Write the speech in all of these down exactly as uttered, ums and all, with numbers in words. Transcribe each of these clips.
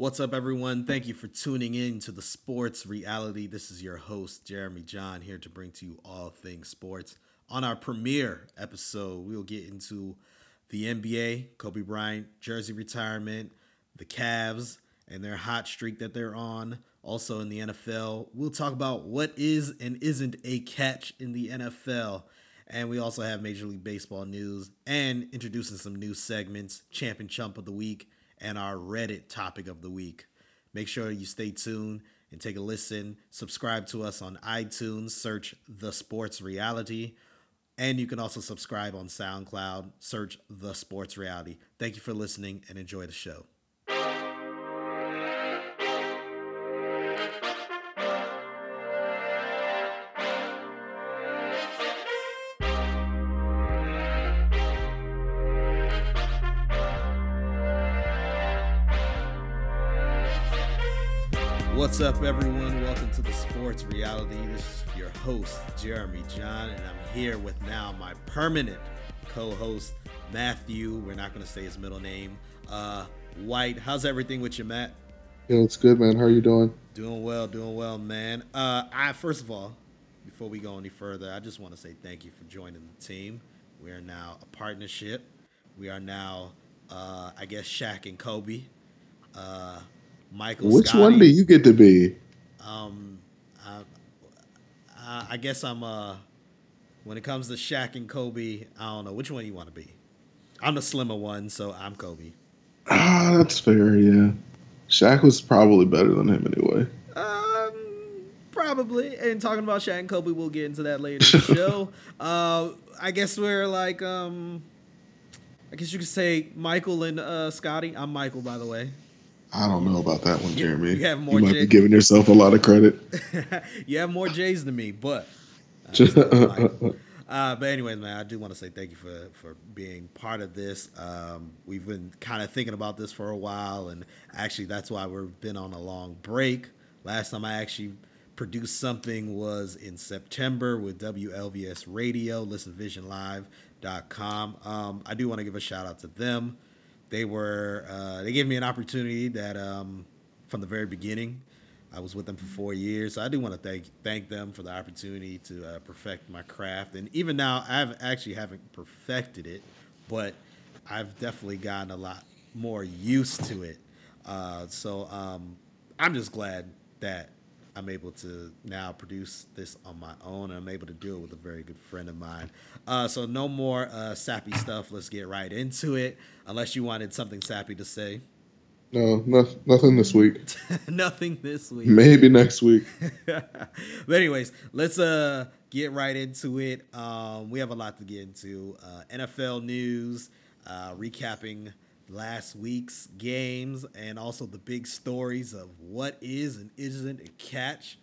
What's up, everyone? Thank you for tuning in to the Sports Reality. This is your host, Jeremy John, here to bring to you all things sports. On our premiere episode, we'll get into the N B A, Kobe Bryant, jersey retirement, the Cavs, and their hot streak that they're on. Also in the N F L, we'll talk about what is and isn't a catch in the N F L. And we also have Major League Baseball news and introducing some new segments, Champ and Chump of the Week, and our Reddit topic of the week. Make sure you stay tuned and take a listen. Subscribe to us on iTunes, search The Sports Reality. And you can also subscribe on SoundCloud, search The Sports Reality. Thank you for listening and enjoy the show. What's up, everyone? Welcome to the Sports Reality. This is your host, Jeremy John, and I'm here with now my permanent co-host, Matthew. We're not going to say his middle name. Uh, White, how's everything with you, Matt? Yo, it's good, man. How are you doing? Doing well, doing well, man. Uh, I first of all, before we go any further, I just want to say thank you for joining the team. We are now a partnership. We are now, uh, I guess, Shaq and Kobe. Uh Michael Which Scotty. One do you get to be? Um, I, I, I guess I'm, uh, when it comes to Shaq and Kobe, I don't know. Which one you want to be? I'm the slimmer one, so I'm Kobe. Ah, that's fair, yeah. Shaq was probably better than him anyway. Um, probably. And talking about Shaq and Kobe, we'll get into that later in the show. Uh, I guess we're like, um, I guess you could say Michael and uh, Scotty. I'm Michael, by the way. I don't know about that one, Jeremy. You, have more you might J- be giving yourself a lot of credit. You have more J's than me, but... Uh, uh, but anyways, man, I do want to say thank you for, for being part of this. Um, we've been kind of thinking about this for a while, and actually that's why we've been on a long break. Last time I actually produced something was in September with W L V S Radio, listen vision live dot com. Um, I do want to give a shout-out to them. They were, uh, they gave me an opportunity that um, from the very beginning, I was with them for four years. So I do want to thank thank them for the opportunity to uh, perfect my craft. And even now, I actually haven't perfected it, but I've definitely gotten a lot more used to it. Uh, so um, I'm just glad that I'm able to now produce this on my own. And I'm able to do it with a very good friend of mine. Uh, so no more uh, sappy stuff. Let's get right into it. Unless you wanted something sappy to say. No, no nothing this week. Nothing this week. Maybe next week. But anyways, let's uh, get right into it. Um, we have a lot to get into. Uh, N F L news, uh, recapping last week's games, and also the big stories of what is and isn't a catch.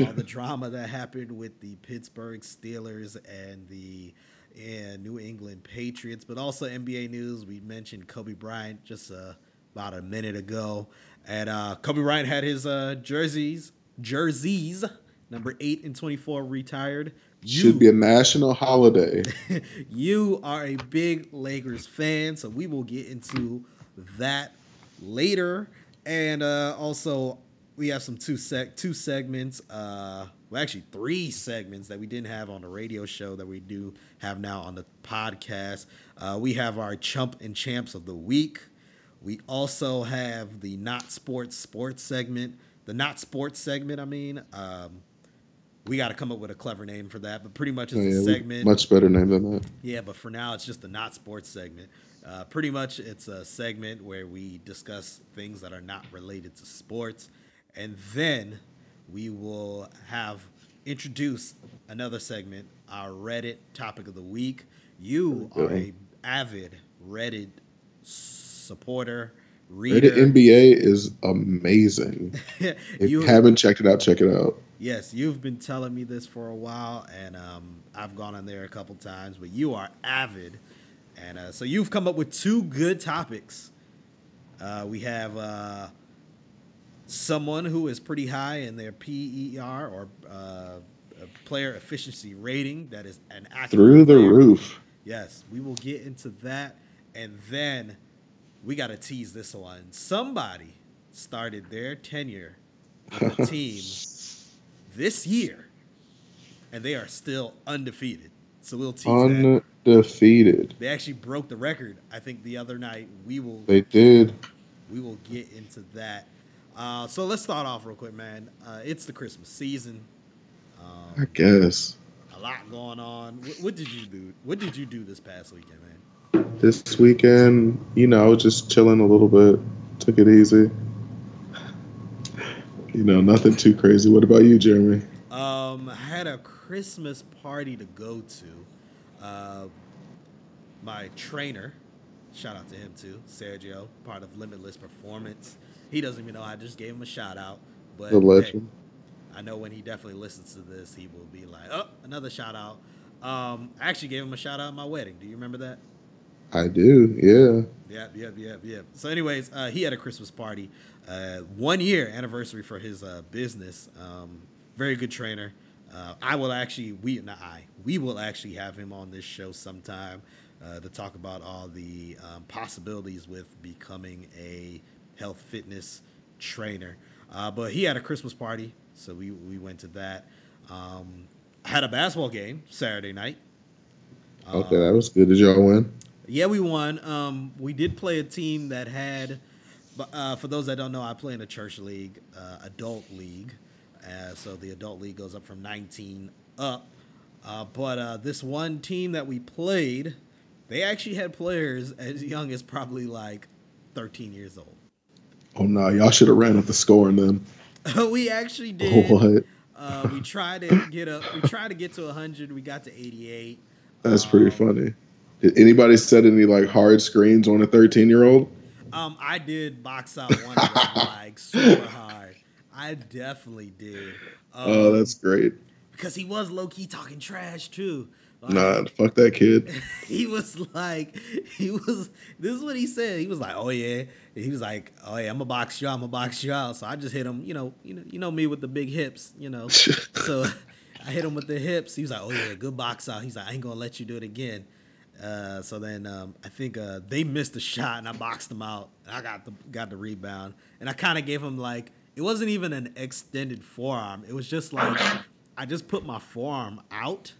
All the drama that happened with the Pittsburgh Steelers and the and New England Patriots, but also N B A news. We mentioned Kobe Bryant just uh, about a minute ago, and uh, Kobe Bryant had his uh, jerseys jerseys number eight and twenty-four retired. You, should be a national holiday. You are a big Lakers fan, so we will get into that later. And uh, also, we have some two sec two segments. Uh, well, actually, three segments that we didn't have on the radio show that we do have now on the podcast. Uh, we have our Chump and Champs of the Week. We also have the Not Sports Sports segment. The Not Sports segment, I mean. Um, We got to come up with a clever name for that, but pretty much it's oh, yeah, a segment. Much better name than that. Yeah, but for now, it's just the Not Sports segment. Uh, pretty much it's a segment where we discuss things that are not related to sports. And then we will have introduce another segment, our Reddit topic of the week. You are an avid Reddit supporter. Reader. Reddit N B A is amazing. If you haven't checked it out, check it out. Yes, you've been telling me this for a while, and um, I've gone on there a couple times, but you are avid. And uh, so you've come up with two good topics. Uh, we have uh, someone who is pretty high in their P E R, or uh, player efficiency rating, that is an active Through the player. Roof. Yes, we will get into that. And then we got to tease this one. Somebody started their tenure with the team this year, and they are still undefeated. So we'll tease that. Undefeated. They actually broke the record, I think, the other night. We will. They did. We will get into that. Uh, so let's start off real quick, man. Uh, it's the Christmas season. Um, I guess. A lot going on. What, what did you do? What did you do this past weekend, man? This weekend, you know, I was just chilling a little bit. Took it easy. You know, nothing too crazy. What about you, Jeremy? Um, I had a Christmas party to go to. Uh, my trainer, shout out to him too, Sergio, part of Limitless Performance. He doesn't even know. I just gave him a shout out. But the legend. Hey, I know when he definitely listens to this, he will be like, oh, another shout out. Um, I actually gave him a shout out at my wedding. Do you remember that? I do, yeah. Yeah, yeah, yeah, yeah. So anyways, uh, he had a Christmas party. Uh, one year anniversary for his uh, business. Um, very good trainer. Uh, I will actually, we, not I, we will actually have him on this show sometime uh, to talk about all the um, possibilities with becoming a health fitness trainer. Uh, but he had a Christmas party, so we, we went to that. Um, I had a basketball game Saturday night. Um, okay, that was good. Did y'all win? Yeah, we won. Um, we did play a team that had, uh, for those that don't know, I play in a church league, uh, adult league. Uh, so the adult league goes up from nineteen up. Uh, but uh, this one team that we played, they actually had players as young as probably like thirteen years old. Oh, no. Y'all should have ran up the score and then. We actually did. What? Uh, we, tried to get up, we tried to get to one hundred. We got to eighty-eight. That's um, pretty funny. Did anybody set any like hard screens on a thirteen-year-old? Um, I did box out one of them like super hard. I definitely did. Um, oh, that's great. Because he was low key talking trash too. Like, nah, fuck that kid. He was like, he was. This is what he said. He was like, oh yeah. And he was like, oh yeah, I'm gonna box you out. I'm gonna box you out. So I just hit him. You know, you know, you know me with the big hips. You know, so I hit him with the hips. He was like, oh yeah, good box out. He's like, I ain't gonna let you do it again. Uh, so then um, I think uh, they missed a shot, and I boxed them out, and I got the got the rebound, and I kind of gave him like it wasn't even an extended forearm. It was just like I just put my forearm out,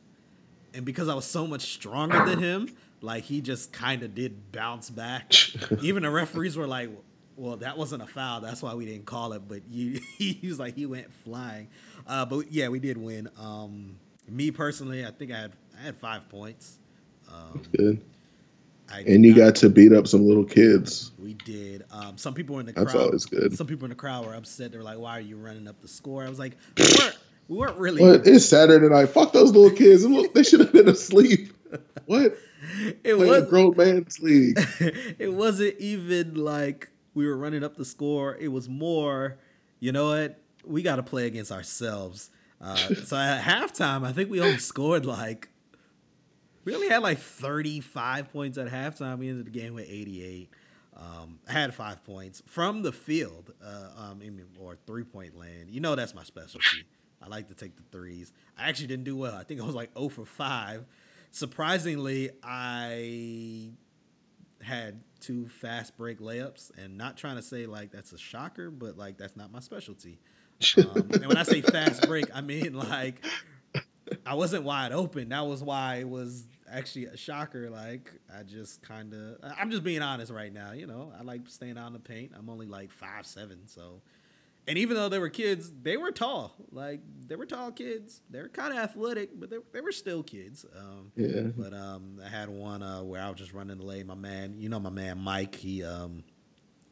and because I was so much stronger than him, like he just kind of did bounce back. Even the referees were like, "Well, that wasn't a foul. That's why we didn't call it." But you, he was like, he went flying. Uh, but yeah, we did win. Um, me personally, I think I had I had five points. Um, good. I and you got, got to beat up some little kids. We did. Um, some people in the crowd. That's always good. Some people in the crowd were upset. They were like, "Why are you running up the score?" I was like, "We weren't, we weren't really." What? It's Saturday night. Fuck those little kids. They should have been asleep. What? It was a grown man's league. It wasn't even like we were running up the score. It was more, you know what? We got to play against ourselves. Uh, so at halftime, I think we only scored like. We only had like thirty-five points at halftime. We ended the game with eighty-eight. Um, I had five points from the field uh, um, or three-point land. You know that's my specialty. I like to take the threes. I actually didn't do well. I think I was like zero for five. Surprisingly, I had two fast break layups. And not trying to say like that's a shocker, but like that's not my specialty. Um, and when I say fast break, I mean like I wasn't wide open. That was why it was actually a shocker. Like, I just kind of, I'm just being honest right now. You know, I like staying out in the paint. I'm only like five seven. So, and even though they were kids, they were tall. Like, they were tall kids. They were kind of athletic, but they, they were still kids. Um, yeah. But um, I had one uh, where I was just running the lane. My man, you know, my man Mike, he um,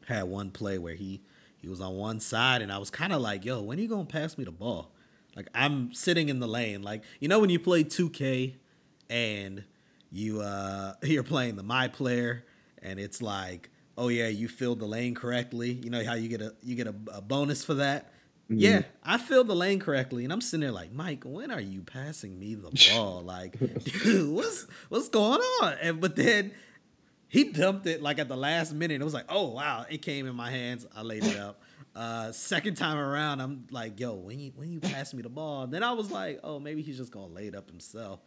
had one play where he, he was on one side, and I was kind of like, yo, when are you going to pass me the ball? Like, I'm sitting in the lane. Like, you know when you play two K and you, uh, you're playing the My Player, and it's like, oh, yeah, you filled the lane correctly. You know how you get a you get a, a bonus for that? Mm-hmm. Yeah, I filled the lane correctly, and I'm sitting there like, Mike, when are you passing me the ball? Like, dude, what's, what's going on? And but then he dumped it, like, at the last minute. It was like, oh, wow, it came in my hands. I laid it up. Uh, second time around, I'm like, yo, when you when you pass me the ball? Then I was like, oh, maybe he's just gonna lay it up himself.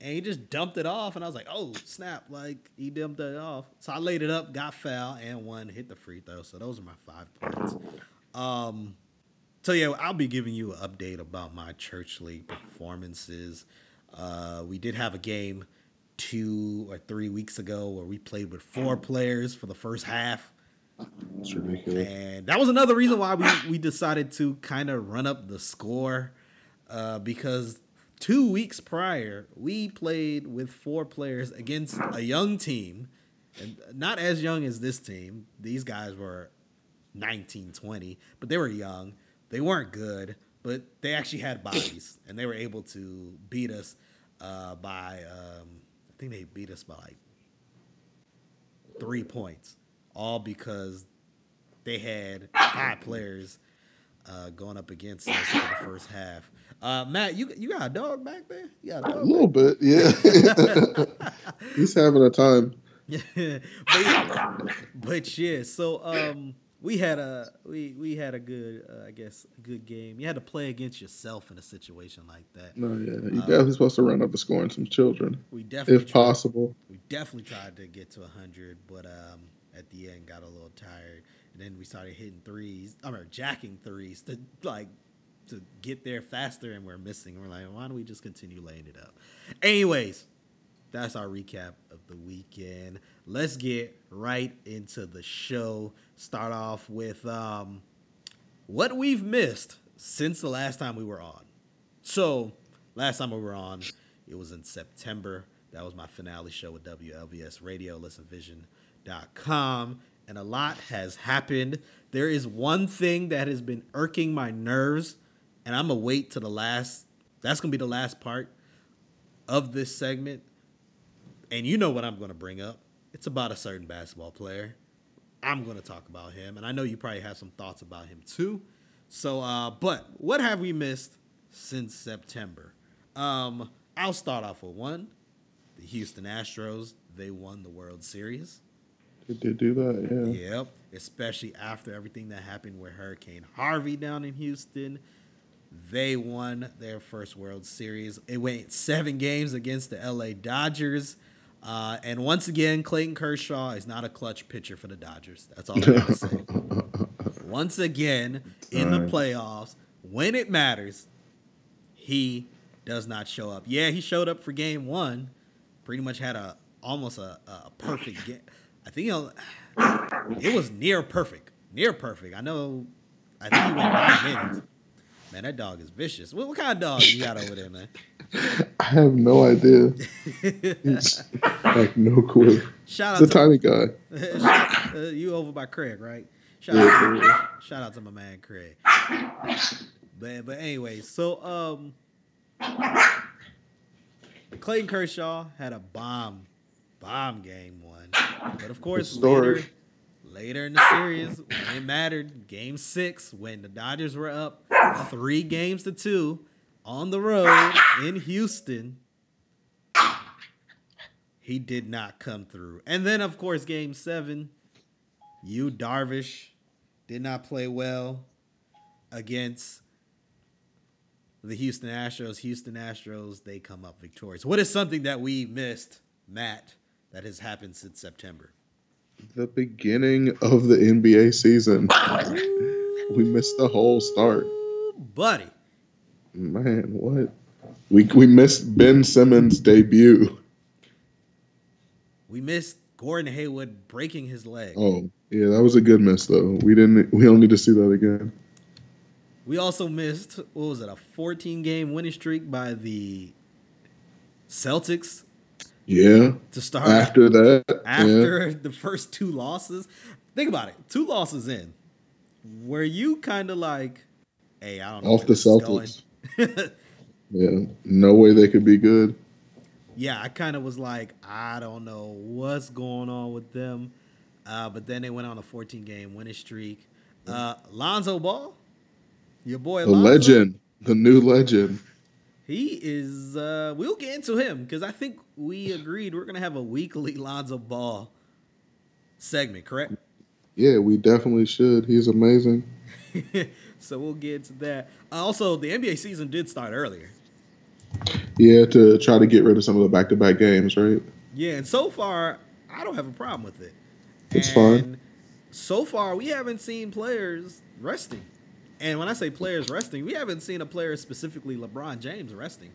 And he just dumped it off, and I was like, oh, snap. Like, he dumped it off. So I laid it up, got fouled, and one, hit the free throw. So those are my five points. Um, so, yeah, I'll be giving you an update about my church league performances. Uh, we did have a game two or three weeks ago where we played with four players for the first half. That's ridiculous. And that was another reason why we, we decided to kind of run up the score uh, because two weeks prior, we played with four players against a young team, and not as young as this team. These guys were nineteen, twenty, but they were young. They weren't good, but they actually had bodies, and they were able to beat us uh, by, um, I think they beat us by like three points, all because they had five players uh, going up against us for the first half. Uh, Matt, you you got a dog back there? You got a, dog a little back. bit, yeah. He's having a time. but, yeah, but yeah, so um, we had a we we had a good uh, I guess a good game. You had to play against yourself in a situation like that. No, yeah, you're um, definitely supposed to run up a score on some children. We definitely, if tried, possible, we definitely tried to get to a hundred, but um, at the end got a little tired, and then we started hitting threes. I mean, jacking threes to like. to get there faster, and we're missing. We're like, why don't we just continue laying it up? Anyways, that's our recap of the weekend. Let's get right into the show. Start off with um, what we've missed since the last time we were on. So last time we were on, it was in September. That was my finale show with W L V S Radio, listen vision dot com. And a lot has happened. There is one thing that has been irking my nerves, and I'm going to wait to the last. That's going to be the last part of this segment. And you know what I'm going to bring up. It's about a certain basketball player. I'm going to talk about him. And I know you probably have some thoughts about him too. So, uh, but what have we missed since September? Um, I'll start off with one. The Houston Astros, they won the World Series. They did do that, yeah. Yep, especially after everything that happened with Hurricane Harvey down in Houston. They won their first World Series. It went seven games against the L A Dodgers. Uh, and once again, Clayton Kershaw is not a clutch pitcher for the Dodgers. That's all I gotta say. Once again, in the playoffs, when it matters, he does not show up. Yeah, he showed up for game one. Pretty much had a almost a, a perfect game. I think it was near perfect. Near perfect. I know. I think he went nine minutes. Man, that dog is vicious. What, what kind of dog you got over there, man? I have no idea. It's like, no clue. Shout out it's to a tiny guy. Shout, uh, you over by Craig, right? Shout, yeah, out, yeah. shout out to my man, Craig. But, but anyway, so um, Clayton Kershaw had a bomb. Bomb game one. But of course, later, later in the series, when it mattered, game six, when the Dodgers were up three games to two on the road in Houston, he did not come through. And then, of course, game seven, Yu Darvish did not play well against the Houston Astros. Houston Astros, they come up victorious. What is something that we missed, Matt, that has happened since September? The beginning of the N B A season. We missed the whole start. Buddy. Man, what? We we missed Ben Simmons' debut. We missed Gordon Hayward breaking his leg. Oh, yeah, that was a good miss, though. We didn't. We don't need to see that again. We also missed, what was it, a fourteen-game winning streak by the Celtics? Yeah. To start after that, after yeah. the first two losses, think about it. Two losses in, were you kind of like, "Hey, I don't know." Off the Celtics. Yeah, no way they could be good. Yeah, I kind of was like, I don't know what's going on with them, uh, but then they went on a fourteen-game winning streak. Uh, Lonzo Ball, your boy, the Lonzo. legend, the new legend. He is, uh, we'll get into him because I think we agreed we're going to have a weekly Lonzo Ball segment, correct? Yeah, we definitely should. He's amazing. So we'll get to that. Uh, also, the N B A season did start earlier. Yeah, to try to get rid of some of the back-to-back games, right? Yeah, and so far, I don't have a problem with it. It's and fine. So far, we haven't seen players resting. And when I say players resting, we haven't seen a player, specifically LeBron James, resting.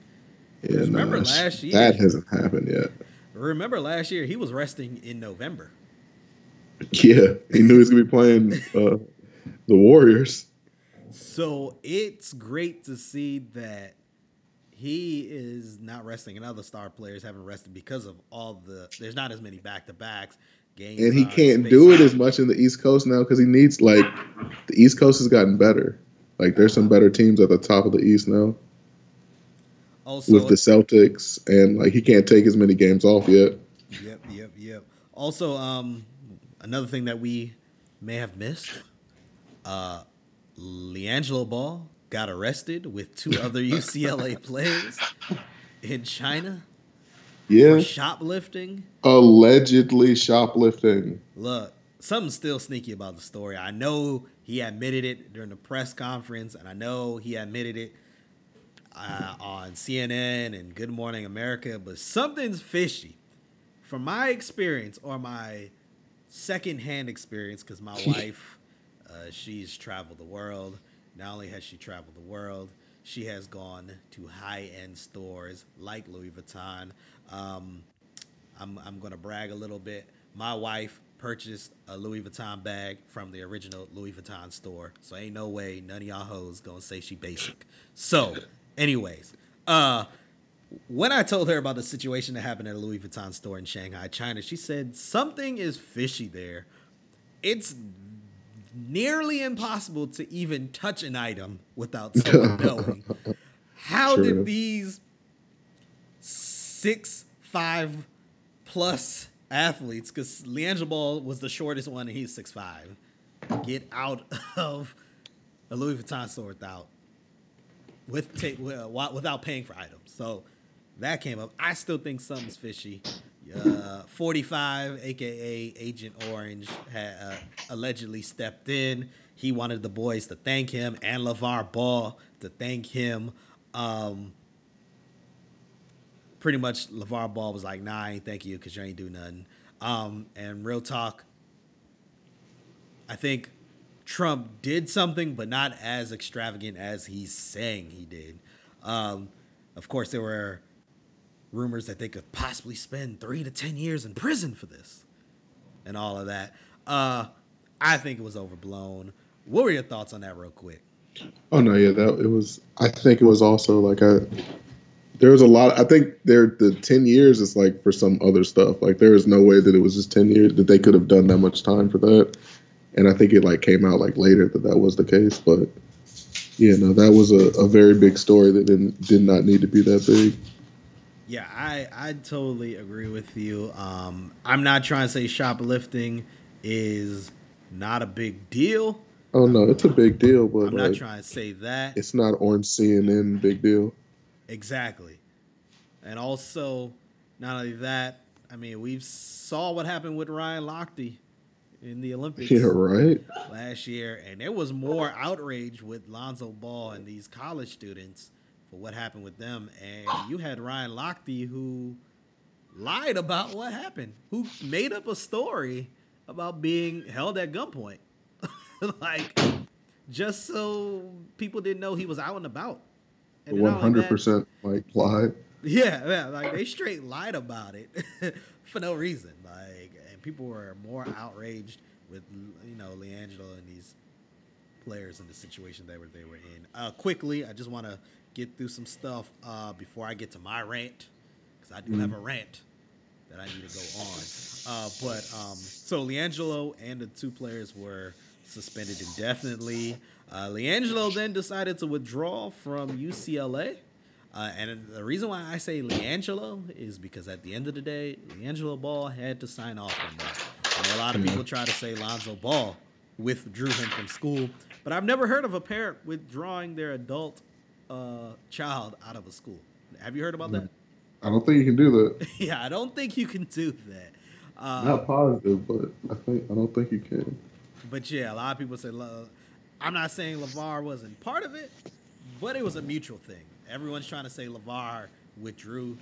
Yeah, no, remember last year? That hasn't happened yet. Remember last year, he was resting in November. Yeah, he knew he was going to be playing uh, the Warriors. So it's great to see that he is not resting, and other star players haven't rested because of all the – there's not as many back-to-backs. Games, and he can't do it as much in the East Coast now because he needs, like, the East Coast has gotten better. Like, there's some better teams at the top of the East now also, with the Celtics, and, like, he can't take as many games off yet. Yep, yep, yep. Also, um, another thing that we may have missed, uh, LiAngelo Ball got arrested with two other U C L A players in China. Yeah, shoplifting. Allegedly shoplifting. Look, something's still sneaky about the story. I know he admitted it during the press conference, and I know he admitted it uh, on C N N and Good Morning America, but something's fishy. From my experience, or my secondhand experience, because my wife, uh, she's traveled the world. Not only has she traveled the world, she has gone to high-end stores like Louis Vuitton. Um, I'm I'm going to brag a little bit. My wife purchased a Louis Vuitton bag from the original Louis Vuitton store. So ain't no way none of y'all hoes going to say she basic. So anyways, uh, when I told her about the situation that happened at a Louis Vuitton store in Shanghai, China, she said something is fishy there. It's nearly impossible to even touch an item without someone knowing. How True. Did these six, five plus athletes, because LiAngelo Ball was the shortest one and he's six five, get out of a Louis Vuitton store without with take without paying for items? So that came up. I still think something's fishy. Uh, forty-five, a k a. Agent Orange, had uh, allegedly stepped in. He wanted the boys to thank him and LeVar Ball to thank him. Um, pretty much LeVar Ball was like, nah, I ain't thank you because you ain't do nothing. Um, and real talk, I think Trump did something, but not as extravagant as he's saying he did. Um, of course, there were rumors that they could possibly spend three to ten years in prison for this and all of that. Uh, I think it was overblown. What were your thoughts on that real quick? Oh, no, yeah, that it was. I think it was also like I there was a lot. I think there the ten years is like for some other stuff. Like there is no way that it was just ten years that they could have done that much time for that. And I think it like came out like later that that was the case. But, yeah, no, that was a, a very big story that didn't, did not need to be that big. Yeah, I, I totally agree with you. Um, I'm not trying to say shoplifting is not a big deal. Oh, no, it's a big deal. But I'm like, not trying to say that. It's not on C N N big deal. Exactly. And also, not only that, I mean, we saw what happened with Ryan Lochte in the Olympics. Yeah, right. Last year. And there was more outrage with Lonzo Ball and these college students. What happened with them, and you had Ryan Lochte who lied about what happened, who made up a story about being held at gunpoint like just so people didn't know he was out and about. And one hundred percent like lied. Yeah, yeah, like they straight lied about it for no reason. Like, and people were more outraged with, you know, LiAngelo and these players in the situation they were they were in. Uh, quickly, I just want to get through some stuff uh, before I get to my rant, because I do mm. have a rant that I need to go on. Uh, but um, so LiAngelo and the two players were suspended indefinitely. Uh, LiAngelo then decided to withdraw from U C L A. Uh, and the reason why I say LiAngelo is because at the end of the day, LiAngelo Ball had to sign off on that. And a lot of people try to say Lonzo Ball withdrew him from school, but I've never heard of a parent withdrawing their adult Uh, child out of a school. Have you heard about that? I don't think you can do that. yeah, I don't think you can do that. Uh, not positive, but I think I don't think you can. But yeah, a lot of people say, "Love." I'm not saying LeVar wasn't part of it, but it was a mutual thing. Everyone's trying to say LeVar withdrew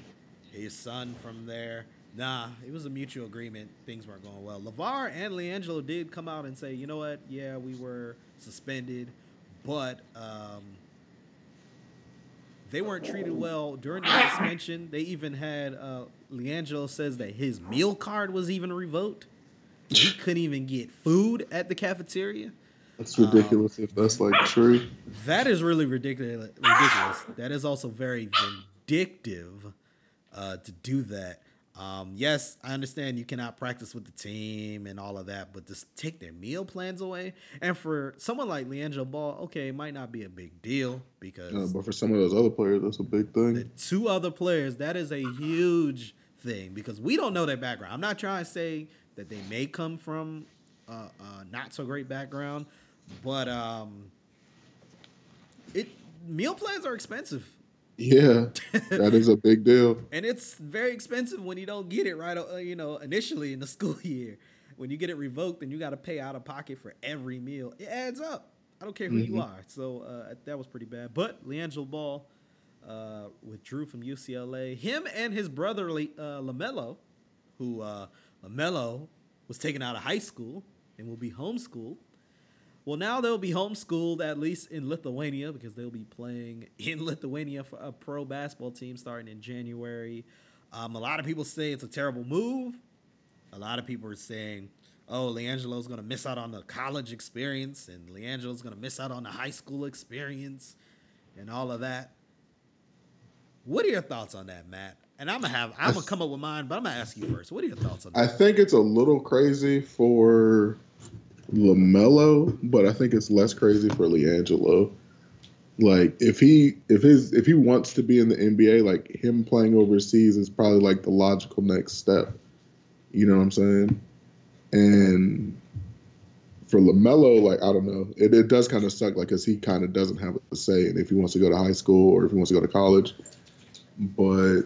his son from there. Nah, it was a mutual agreement. Things weren't going well. LeVar and LiAngelo did come out and say, you know what? Yeah, we were suspended, but um, they weren't treated well during the suspension. They even had uh, LiAngelo says that his meal card was even revoked. He couldn't even get food at the cafeteria. That's ridiculous um, if that's like true. That is really ridiculous. Ridiculous. That is also very vindictive uh, to do that. Um, yes, I understand you cannot practice with the team and all of that, but just take their meal plans away. And for someone like LiAngelo Ball, okay, it might not be a big deal because. Uh, but for some of those other players, that's a big thing. The two other players, that is a huge thing because we don't know their background. I'm not trying to say that they may come from a uh, uh, not so great background, but um, it meal plans are expensive. Yeah, that is a big deal. And it's very expensive when you don't get it right, you know, initially in the school year. When you get it revoked, then you got to pay out of pocket for every meal. It adds up. I don't care who mm-hmm. you are. So uh, that was pretty bad. But LiAngelo Ball uh, withdrew from U C L A. Him and his brother, uh, LaMelo, who uh, LaMelo was taken out of high school and will be homeschooled. Well, now they'll be homeschooled, at least in Lithuania, because they'll be playing in Lithuania for a pro basketball team starting in January. Um, a lot of people say it's a terrible move. A lot of people are saying, oh, LiAngelo's going to miss out on the college experience, and LiAngelo's going to miss out on the high school experience and all of that. What are your thoughts on that, Matt? And I'm going to have I'm gonna come up with mine, but I'm going to ask you first. What are your thoughts on that? I think it's a little crazy for LaMelo, but I think it's less crazy for LiAngelo. Like if he if his if he wants to be in the N B A, like him playing overseas is probably like the logical next step. You know what I'm saying? And for LaMelo, like I don't know, it, it does kind of suck, like because he kind of doesn't have a say in if he wants to go to high school or if he wants to go to college. But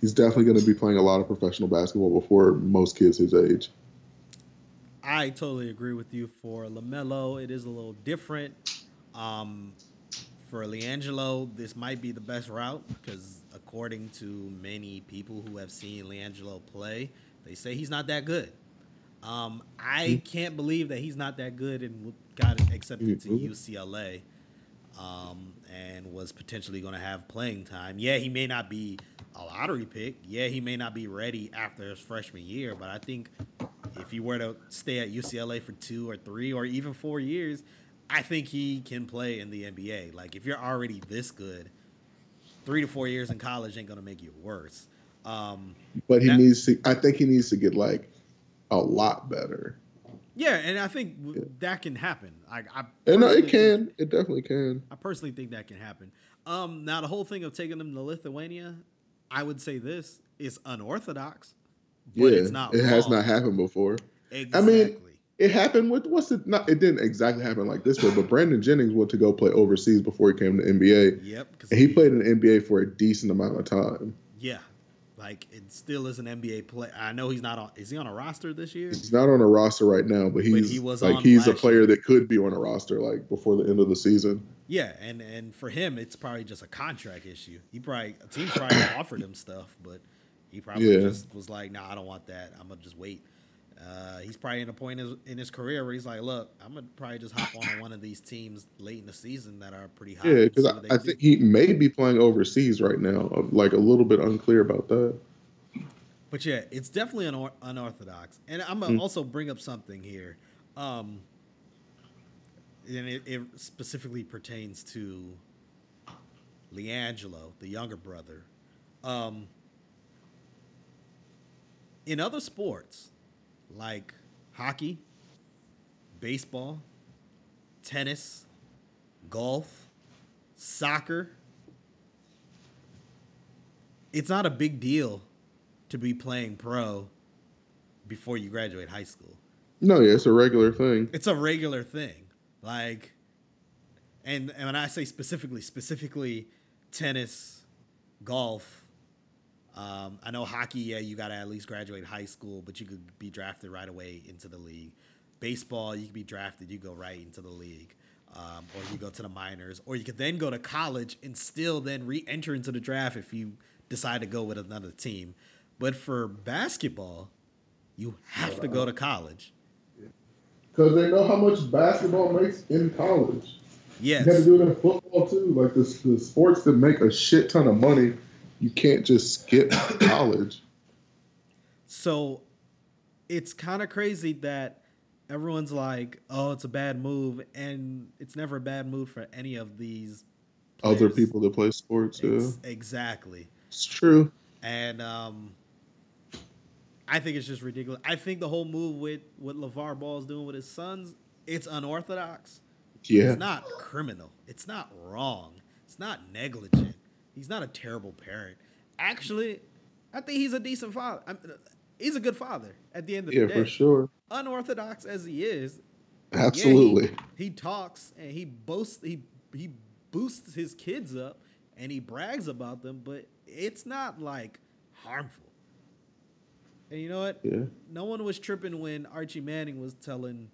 he's definitely going to be playing a lot of professional basketball before most kids his age. I totally agree with you. For LaMelo, it is a little different. Um, for LiAngelo, this might be the best route because according to many people who have seen LiAngelo play, they say he's not that good. Um, I can't believe that he's not that good and got accepted to U C L A um, and was potentially going to have playing time. Yeah, he may not be a lottery pick. Yeah, he may not be ready after his freshman year, but I think if he were to stay at U C L A for two or three or even four years, I think he can play in the N B A. Like, if you're already this good, three to four years in college ain't going to make you worse. Um, but he that, needs to – I think he needs to get, like, a lot better. Yeah, and I think yeah. that can happen. I, I and no, it can. It definitely can. I personally think that can happen. Um, now, the whole thing of taking them to Lithuania, I would say this, is unorthodox. But yeah, it's not it wrong. Has not happened before. Exactly. I mean, it happened with what's it? Not it didn't exactly happen like this, but but Brandon Jennings went to go play overseas before he came to the N B A. Yep, and he, he played in the N B A for a decent amount of time. Yeah, like it still is an N B A play. I know he's not on. Is he on a roster this year? He's not on a roster right now, but he's but he was like he's a player year. That could be on a roster like before the end of the season. Yeah, and and for him, it's probably just a contract issue. He probably a team probably offered him stuff, but. He probably yeah. just was like, nah, I don't want that. I'm going to just wait. Uh, he's probably in a point in his, in his career where he's like, look, I'm going to probably just hop on one of these teams late in the season that are pretty high. Yeah, because I, I think he may be playing overseas right now. Like a little bit unclear about that. But, yeah, it's definitely unor- unorthodox. And I'm going to mm. also bring up something here. Um, and it, it specifically pertains to LiAngelo, the younger brother. Um In other sports, like hockey, baseball, tennis, golf, soccer, it's not a big deal to be playing pro before you graduate high school. No, yeah, it's a regular thing. It's a regular thing. Like, and, and when I say specifically, specifically tennis, golf, Um, I know hockey, yeah, you got to at least graduate high school, but you could be drafted right away into the league. Baseball, you could be drafted, you go right into the league. um, or you go to the minors, or you could then go to college and still then re-enter into the draft if you decide to go with another team. But for basketball, you have to go to college. Because they know how much basketball makes in college. Yes. You got to do it in football, too. Like, the, the sports that make a shit ton of money, you can't just skip college. So it's kind of crazy that everyone's like, oh, it's a bad move. And it's never a bad move for any of these players. Other people that play sports, it's, yeah. Exactly. It's true. And um, I think it's just ridiculous. I think the whole move with what LeVar Ball is doing with his sons, it's unorthodox. Yeah. It's not criminal. It's not wrong. It's not negligent. He's not a terrible parent. Actually, I think he's a decent father. I mean, he's a good father at the end of yeah, the day. Yeah, for sure. Unorthodox as he is. Absolutely. Yeah, he, he talks and he boasts, he, he boosts his kids up and he brags about them, but it's not, like, harmful. And you know what? Yeah. No one was tripping when Archie Manning was telling...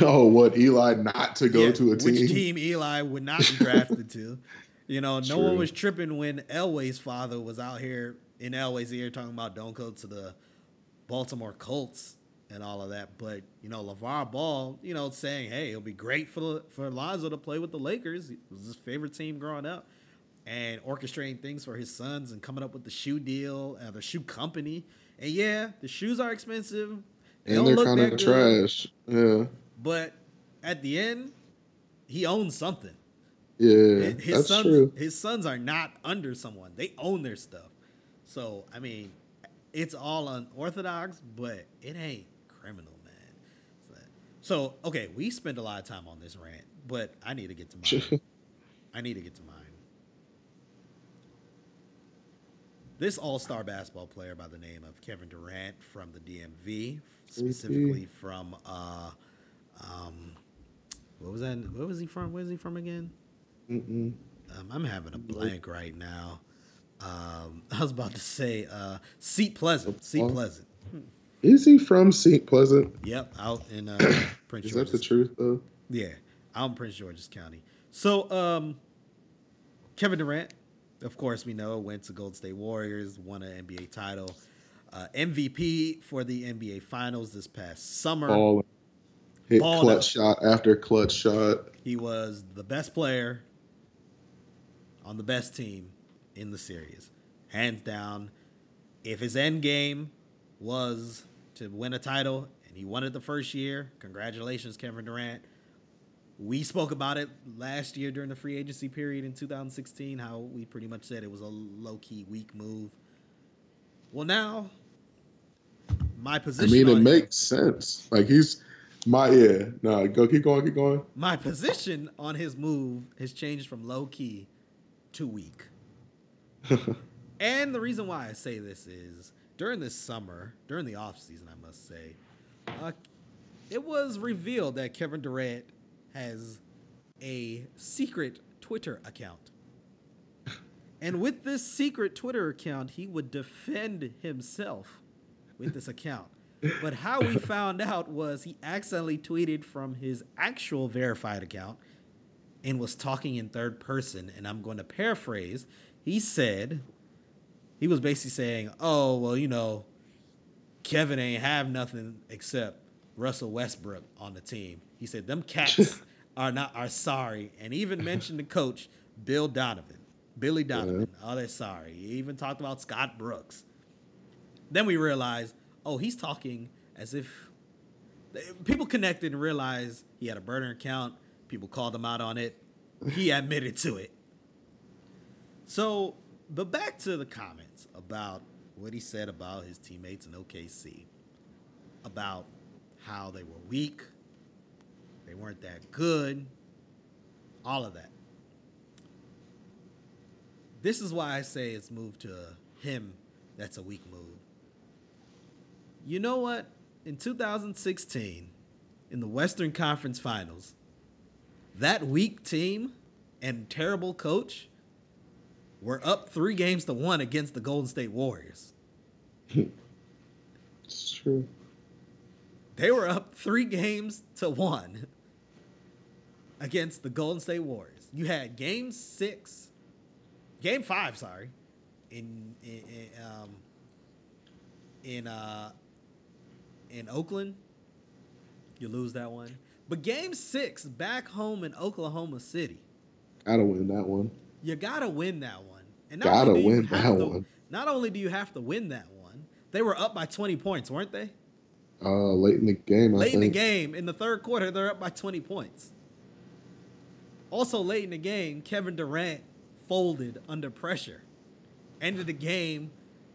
Oh, what, Eli not to go yeah, to a team? Which team Eli would not be drafted to. You know, True. No one was tripping when Elway's father was out here in Elway's ear talking about don't go to the Baltimore Colts and all of that. But, you know, LeVar Ball, you know, saying, hey, it'll be great for, for Lonzo to play with the Lakers. It was his favorite team growing up. And orchestrating things for his sons and coming up with the shoe deal, uh, the shoe company. And yeah, the shoes are expensive. They and they're kind of trash. Yeah. But at the end, he owns something. Yeah, his that's sons, true. His sons are not under someone. They own their stuff. So, I mean, it's all unorthodox, but it ain't criminal, man. So, okay, we spent a lot of time on this rant, but I need to get to mine. I need to get to mine. This all-star basketball player by the name of Kevin Durant from the D M V, specifically from uh, um, what was that? Where was he from? Where is he from again? Mm-mm. Um, I'm having a blank right now. Um, I was about to say uh, Seat Pleasant. Seat Pleasant. Is he from Seat Pleasant? Yep, out in uh, Prince George's. Is that the truth though? Yeah, out in Prince George's County. So um, Kevin Durant. Of course, we know, went to Golden State Warriors, won an N B A title, uh, M V P for the N B A Finals this past summer. Ball, hit Ball clutch up. Shot after clutch shot. He was the best player on the best team in the series. Hands down, if his end game was to win a title, and he won it the first year, congratulations, Kevin Durant. We spoke about it last year during the free agency period in two thousand sixteen, how we pretty much said it was a low-key, weak move. Well, now, my position... I mean, it here, makes sense. Like, he's... My... Yeah. No, go, keep going, keep going. My position on his move has changed from low-key to weak. And the reason why I say this is, during this summer, during the offseason, I must say, uh, it was revealed that Kevin Durant... has a secret Twitter account. And with this secret Twitter account, he would defend himself with this account. But how we found out was he accidentally tweeted from his actual verified account and was talking in third person. And I'm going to paraphrase. He said, he was basically saying, oh, well, you know, Kevin ain't have nothing except Russell Westbrook on the team. He said, them cats are not are sorry. And even mentioned the coach, Bill Donovan. Billy Donovan. Yeah. Oh, they're sorry. He even talked about Scott Brooks. Then we realized, oh, he's talking as if people connected and realized he had a burner account. People called him out on it. He admitted to it. So, but back to the comments about what he said about his teammates in O K C. About how they were weak. They weren't that good. All of that. This is why I say it's moved to him. That's a weak move. You know what? In two thousand sixteen, in the Western Conference Finals, that weak team and terrible coach were up three games to one against the Golden State Warriors. It's true. They were up three games to one. against the Golden State Warriors. You had game six, game five, sorry, in in, in um in uh in Oakland. You lose that one, but game six back home in Oklahoma City. Gotta win that one. You gotta win that one, and not gotta win that to, one. Not only do you have to win that one, they were up by twenty points, weren't they? Uh, late in the game. I late think. in the game, in the third quarter, they're up by twenty points. Also, late in the game, Kevin Durant folded under pressure. Ended the game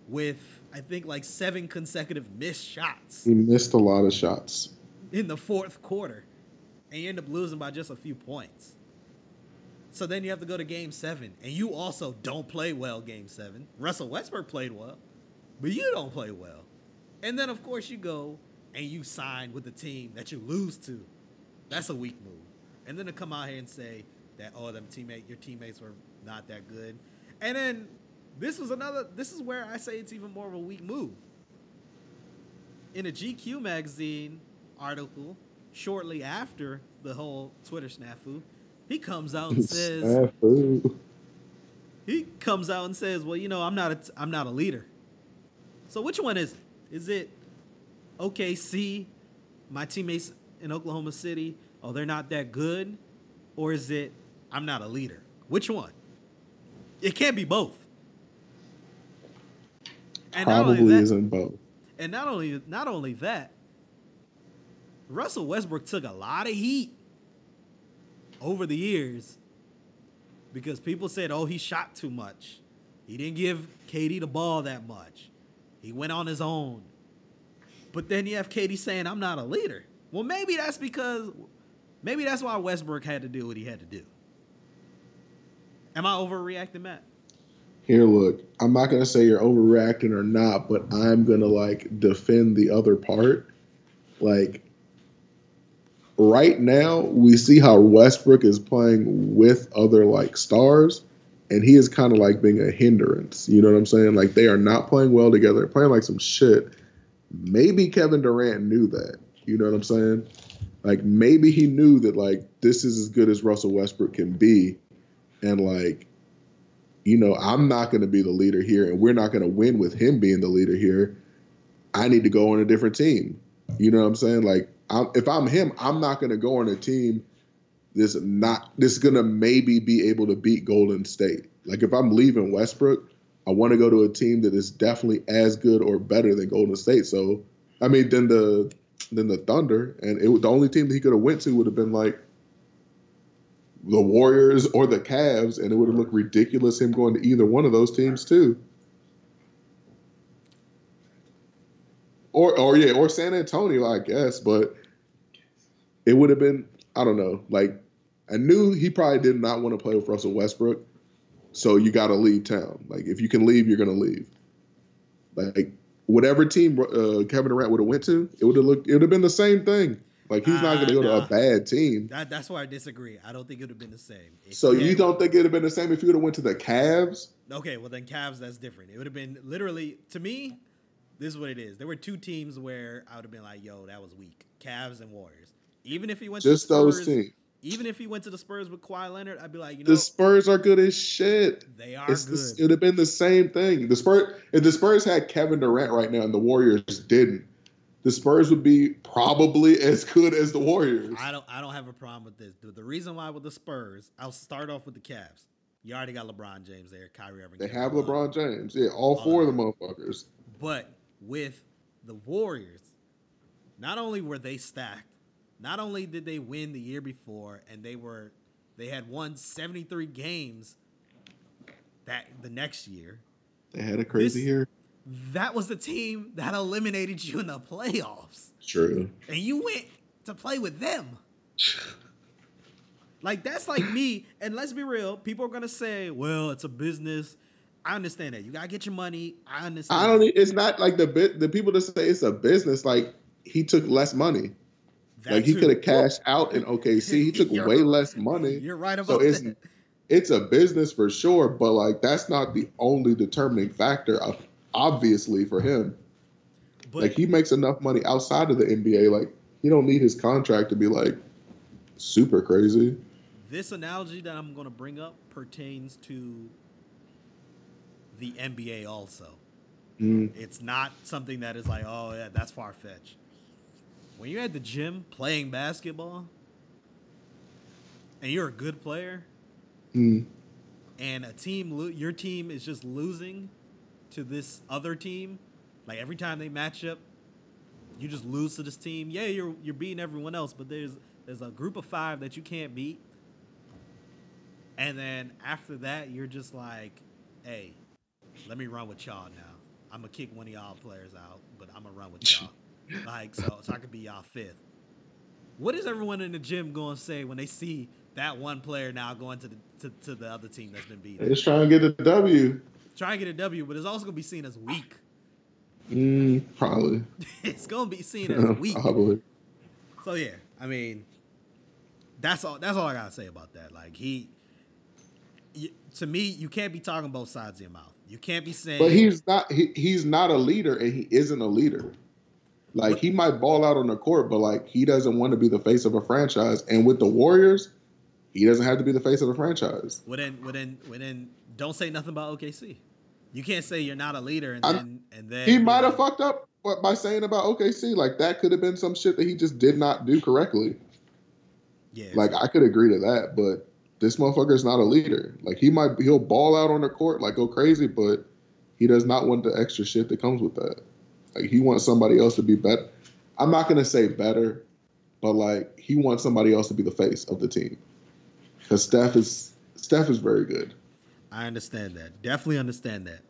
with, I think, like seven consecutive missed shots. He missed a lot of shots in the fourth quarter, and you end up losing by just a few points. So then you have to go to game seven, and you also don't play well game seven. Russell Westbrook played well, but you don't play well. And then, of course, you go and you sign with the team that you lose to. That's a weak move. And then to come out here and say that, oh, them teammate, your teammates were not that good. And then this was another, this is where I say it's even more of a weak move. In a G Q magazine article, shortly after the whole Twitter snafu, he comes out and says, snafu. he comes out and says, well, you know, I'm not a, I'm not a leader. So which one is it? Is it, okay, see, my teammates in Oklahoma City, oh, they're not that good? Or is it, I'm not a leader? Which one? It can't be both. And probably not that, isn't both. And not only not only that, Russell Westbrook took a lot of heat over the years because people said, oh, he shot too much. He didn't give K D the ball that much. He went on his own. But then you have K D saying, I'm not a leader. Well, maybe that's because, maybe that's why Westbrook had to do what he had to do. Am I overreacting, Matt? Here, look, I'm not going to say you're overreacting or not, but I'm going to, like, defend the other part. Like, right now, we see how Westbrook is playing with other, like, stars, and he is kind of, like, being a hindrance. You know what I'm saying? Like, they are not playing well together. They're playing like some shit. Maybe Kevin Durant knew that. You know what I'm saying? Like, maybe he knew that, like, this is as good as Russell Westbrook can be, and, like, you know, I'm not going to be the leader here, and we're not going to win with him being the leader here. I need to go on a different team. You know what I'm saying? Like, I'm, if I'm him, I'm not going to go on a team that's not that's going to maybe be able to beat Golden State. Like, if I'm leaving Westbrook, I want to go to a team that is definitely as good or better than Golden State. So, I mean, then the then the Thunder, and it was the only team that he could have went to would have been like the Warriors or the Cavs, and it would have looked ridiculous him going to either one of those teams too. Or, or yeah, or San Antonio, I guess, but it would have been, I don't know, like, I knew he probably did not want to play with Russell Westbrook, so you got to leave town. Like, if you can leave, you're going to leave. Like, whatever team uh, Kevin Durant would have went to, it would have looked, it would have been the same thing. Like, he's uh, not going to go nah. to a bad team. That, that's where I disagree. I don't think it would have been the same. If so you had, don't think it would have been the same if you would have went to the Cavs? Okay, well, then Cavs, that's different. It would have been literally, to me, this is what it is. There were two teams where I would have been like, yo, that was weak. Cavs and Warriors. Even if he went Just to the Spurs, those teams. Even if he went to the Spurs with Kawhi Leonard, I'd be like, you know. The Spurs are good as shit. They are it's good. The, it would have been the same thing. The Spurs, if the Spurs had Kevin Durant right now and the Warriors didn't, the Spurs would be probably as good as the Warriors. I don't I don't have a problem with this. The, the reason why with the Spurs, I'll start off with the Cavs. You already got LeBron James there, Kyrie Irving. They have LeBron James. Yeah, all, all four of the motherfuckers. But with the Warriors, not only were they stacked, not only did they win the year before, and they were they had won seventy-three games that the next year. They had a crazy this, year. That was the team that eliminated you in the playoffs. True. And you went to play with them. Like, that's like me. And let's be real. People are going to say, well, it's a business. I understand that. You got to get your money. I understand. I don't. It's not like the the people that say it's a business. Like, he took less money. That like, too. He could have cashed well, out in O K C. He took way less money. You're right about so that. It's, it's a business for sure. But, like, that's not the only determining factor of obviously for him. But, like, he makes enough money outside of the N B A. Like, he don't need his contract to be, like, super crazy. This analogy that I'm going to bring up pertains to the N B A also. Mm. It's not something that is like, oh, yeah, that's far-fetched. When you're at the gym playing basketball and you're a good player mm. and a team, lo- your team is just losing to this other team, like every time they match up, you just lose to this team. Yeah, you're you're beating everyone else, but there's there's a group of five that you can't beat. And then after that, you're just like, hey, let me run with y'all now. I'm going to kick one of y'all players out, but I'm going to run with y'all. Like, so, so I could be y'all fifth. What is everyone in the gym going to say when they see that one player now going to the to, to the other team that's been beaten? It's trying to get a W. Trying to get a W, but it's also going to be seen as weak. Mm, probably. It's going to be seen as weak. Probably. So, yeah, I mean, that's all, that's all I got to say about that. Like, he... You, to me, you can't be talking both sides of your mouth. You can't be saying. But he's not. He, he's not a leader, and he isn't a leader. Like, he might ball out on the court, but like he doesn't want to be the face of a franchise. And with the Warriors, he doesn't have to be the face of a franchise. Well then, well then, well then, don't say nothing about O K C. You can't say you're not a leader, and then I, and then he might have fucked up by saying about O K C. Like, that could have been some shit that he just did not do correctly. Yeah. Like, I could agree to that, but. This motherfucker is not a leader. Like, he might, he'll ball out on the court, like go crazy, but he does not want the extra shit that comes with that. Like, he wants somebody else to be better. I'm not gonna say better, but like he wants somebody else to be the face of the team. Because Steph is Steph is very good. I understand that. Definitely understand that,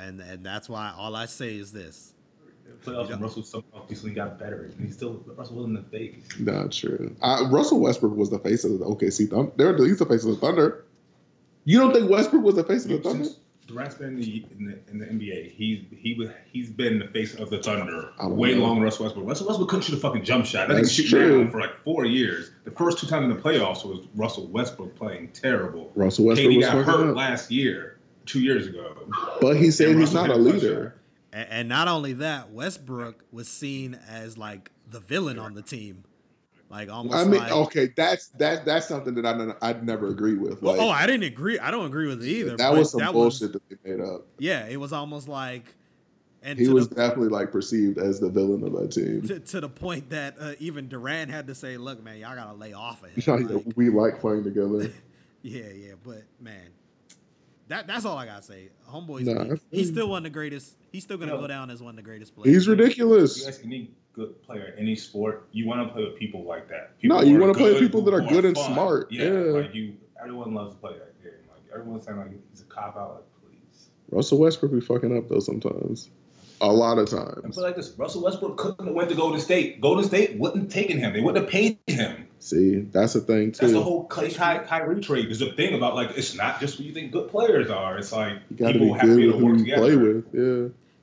and and that's why all I say is this. Playoffs, Russell so obviously got better. He still Russell wasn't the face. Not true. Uh, Russell Westbrook was the face of the O K C Thunder. They're, he's the face of the Thunder. You don't think Westbrook was the face of the Thunder? Since Durant's been in the, in the, in the N B A. He's he was he's been the face of the Thunder way know. Longer. Russell Westbrook. Russell Westbrook couldn't shoot a fucking jump shot. That didn't shoot for like four years. The first two times in the playoffs was Russell Westbrook playing terrible. Russell Westbrook Katie was got hurt up. last year, two years ago. But he said he's not a leader. Shot. And not only that, Westbrook was seen as like the villain on the team, like almost. I mean, like, okay, that's that that's something that I I'd never agreed with. Well, like, oh, I didn't agree. I don't agree with it either. That was some that bullshit was, that they made up. Yeah, it was almost like, and he was the, definitely like perceived as the villain of that team. To, to the point that uh, even Durant had to say, "Look, man, y'all gotta lay off of him." Like, we like playing together. yeah, yeah, but man. That that's all I gotta say. Homeboy's nah, he's still one of the greatest. He's still gonna no, go down as one of the greatest players. He's ridiculous. You ask any good player in any sport, you want to play with people like that. People no, you want to play with people that are good and fun. smart. Yeah, yeah, like you. Everyone loves to play that game. Like everyone's saying, like he's a cop out. Like please. Russell Westbrook be fucking up though sometimes. A lot of times. I feel like this. Russell Westbrook couldn't have went to Golden State. Golden State wouldn't have taken him. They wouldn't have paid him. See, that's the thing, too. That's the whole Kyrie trade. There's a thing about, like, it's not just what you think good players are. It's like people have to be able to work together. Play with.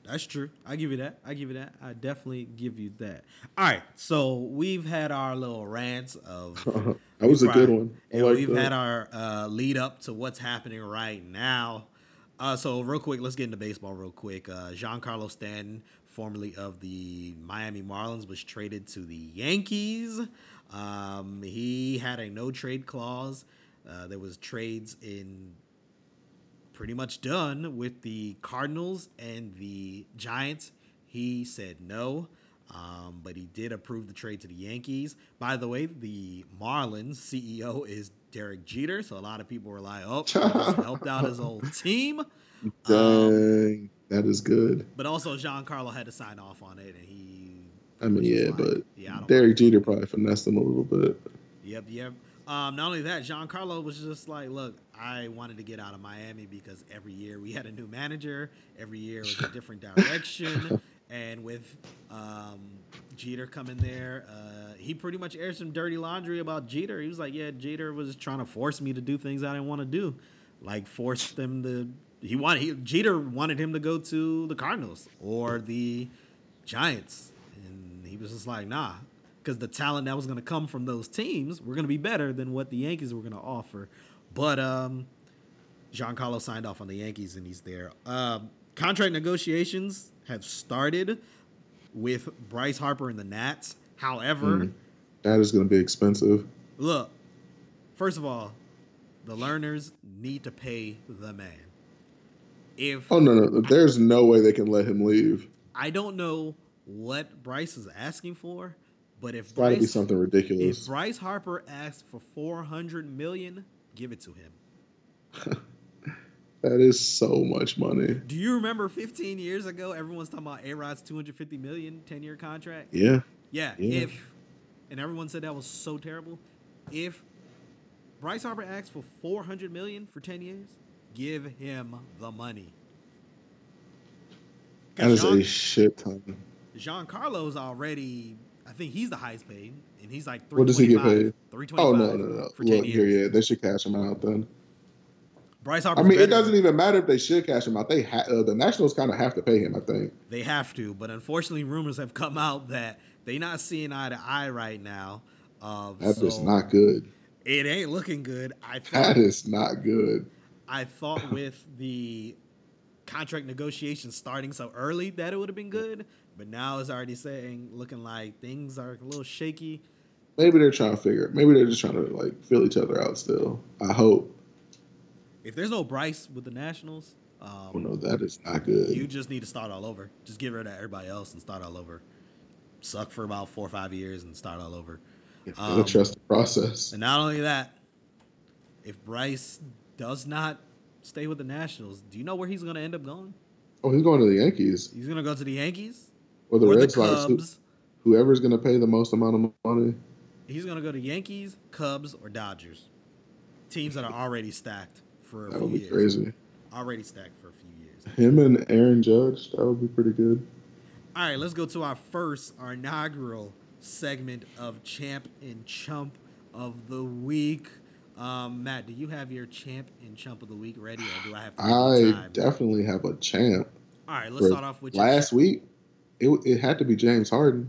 Yeah. That's true. I give you that. I give you that. I definitely give you that. All right. So we've had our little rants of. That was a good one. And we've had our uh, lead up to what's happening right now. Uh, so real quick, let's get into baseball real quick. Uh, Giancarlo Stanton, formerly of the Miami Marlins, was traded to the Yankees. Um, he had a no-trade clause. Uh, there was trades in pretty much done with the Cardinals and the Giants. He said no, um, but he did approve the trade to the Yankees. By the way, the Marlins C E O is Derek Jeter, so a lot of people were like, oh, he just helped out his old team. Dang, um, that is good. But also, Giancarlo had to sign off on it, and he... I mean, yeah, like, but yeah, Derek Jeter probably finessed him a little bit. Yep, yep. Um, not only that, Giancarlo was just like, look, I wanted to get out of Miami because every year we had a new manager, every year was a different direction, and with um, Jeter coming there... Uh, He pretty much aired some dirty laundry about Jeter. He was like, yeah, Jeter was trying to force me to do things I didn't want to do. Like, force them to... He wanted, he, Jeter wanted him to go to the Cardinals or the Giants. And he was just like, nah. Because the talent that was going to come from those teams were going to be better than what the Yankees were going to offer. But um, Giancarlo signed off on the Yankees, and he's there. Um, contract negotiations have started with Bryce Harper and the Nats. However, mm, that is going to be expensive. Look, First of all, the learners need to pay the man. If oh, no, no. There's I, no way they can let him leave. I don't know what Bryce is asking for, but if it's Bryce, gotta be something ridiculous. If Bryce Harper asks for four hundred million dollars, give it to him. That is so much money. Do you remember fifteen years ago, everyone's talking about A-Rod's two hundred fifty million dollars ten-year contract? Yeah. yeah. Yeah, if, and everyone said that was so terrible. If Bryce Harper asks for four hundred million dollars for ten years, give him the money. That is Jean- a shit ton. Giancarlo's already, I think he's the highest paid, and he's like three twenty-five. What does he get paid? three twenty-five. Oh, no, no, no. For Look, ten years. Here, yeah, they should cash him out then. Bryce Harper. I mean, better. It doesn't even matter if they should cash him out. They ha- uh, the Nationals kind of have to pay him, I think. They have to, but unfortunately, rumors have come out that they're not seeing eye to eye right now. Uh, that so is not good. It ain't looking good. I thought, that is not good. I thought with the contract negotiations starting so early that it would have been good, but now it's already saying looking like things are a little shaky. Maybe they're trying to figure. Maybe they're just trying to like fill each other out still. I hope. If there's no Bryce with the Nationals, um, oh no, that is not good. You just need to start all over. Just get rid of everybody else and start all over. Suck for about four or five years and start all over. You gotta um, trust the process. And not only that, if Bryce does not stay with the Nationals, do you know where he's going to end up going? Oh, he's going to the Yankees. He's going to go to the Yankees or the or Red Sox. Whoever's going to pay the most amount of money. He's going to go to Yankees, Cubs, or Dodgers. Teams that are already stacked. For a that few would be years. Crazy. Already stacked for a few years. Him and Aaron Judge, that would be pretty good. All right, let's go to our first, our inaugural segment of Champ and Chump of the Week. Um, Matt, do you have your Champ and Chump of the Week ready, or do I have to I time? definitely have a champ. All right, let's start off with last your week. It it had to be James Harden.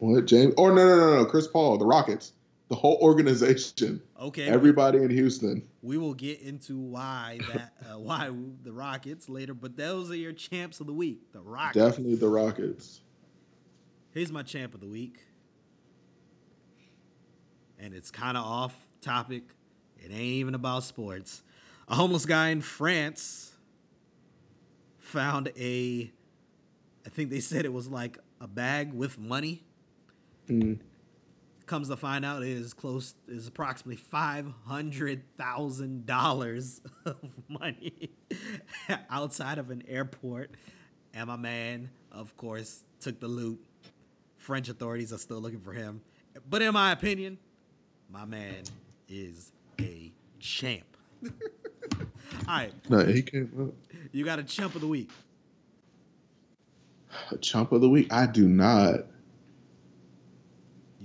What James? Oh no no no no! Chris Paul, the Rockets. The whole organization. Okay. Everybody we, in Houston. We will get into why that uh, why the Rockets later, but those are your champs of the week. The Rockets. Definitely the Rockets. Here's my champ of the week. And it's kind of off topic. It ain't even about sports. A homeless guy in France found a, I think they said it was like a bag with money. Mm. Comes to find out, is close is approximately five hundred thousand dollars of money outside of an airport, and my man, of course, took the loot. French authorities are still looking for him, but in my opinion, my man is a champ. All right, no, he came up. You got a chump of the week. A chump of the week? I do not.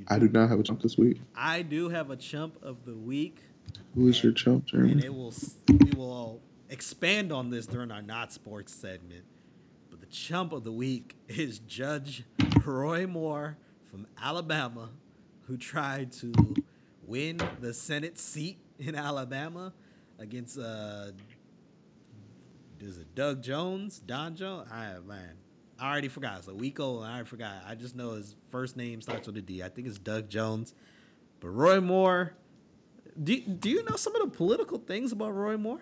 I do not have a chump this week. I do have a chump of the week. Who is and, your chump, Jeremy? And it will, we will expand on this during our Not Sports segment. But the chump of the week is Judge Roy Moore from Alabama, who tried to win the Senate seat in Alabama against uh, is it Doug Jones? Don Jones? I have man. I already forgot. It's a week old, and I already forgot. I just know his first name starts with a D. I think it's Doug Jones. But Roy Moore, do, do you know some of the political things about Roy Moore?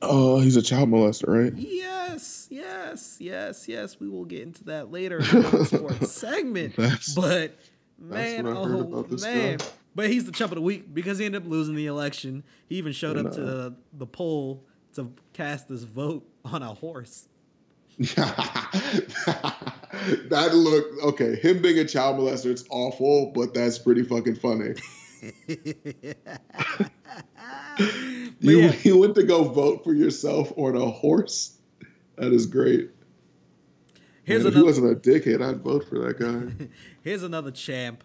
Oh, uh, he's a child molester, right? Yes, yes, yes, yes. We will get into that later in the sports segment. That's, but, man, that's oh, man. Stuff. But he's the chump of the week because he ended up losing the election. He even showed and, up to uh, the, the poll to cast his vote on a horse. That look okay. Him being a child molester, it's awful, but that's pretty fucking funny. you yeah. you went to go vote for yourself on a horse. That is great. Here's Man, another, if he wasn't a dickhead, I'd vote for that guy. Here's another champ.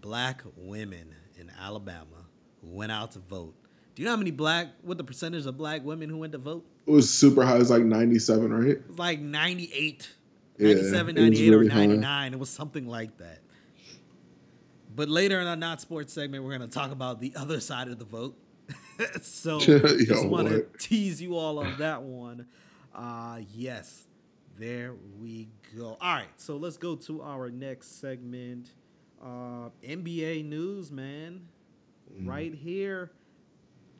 Black women in Alabama who went out to vote. Do you know how many black, what the percentage of black women who went to vote? It was super high. It was like ninety-seven, right? It was like ninety-eight. Yeah, ninety-seven, ninety-eight, really or ninety-nine. High. It was something like that. But later in our Not Sports segment, we're going to talk about the other side of the vote. So I just want to tease you all on that one. Uh, yes, there we go. All right, so let's go to our next segment. Uh, N B A news, man. Mm. Right here.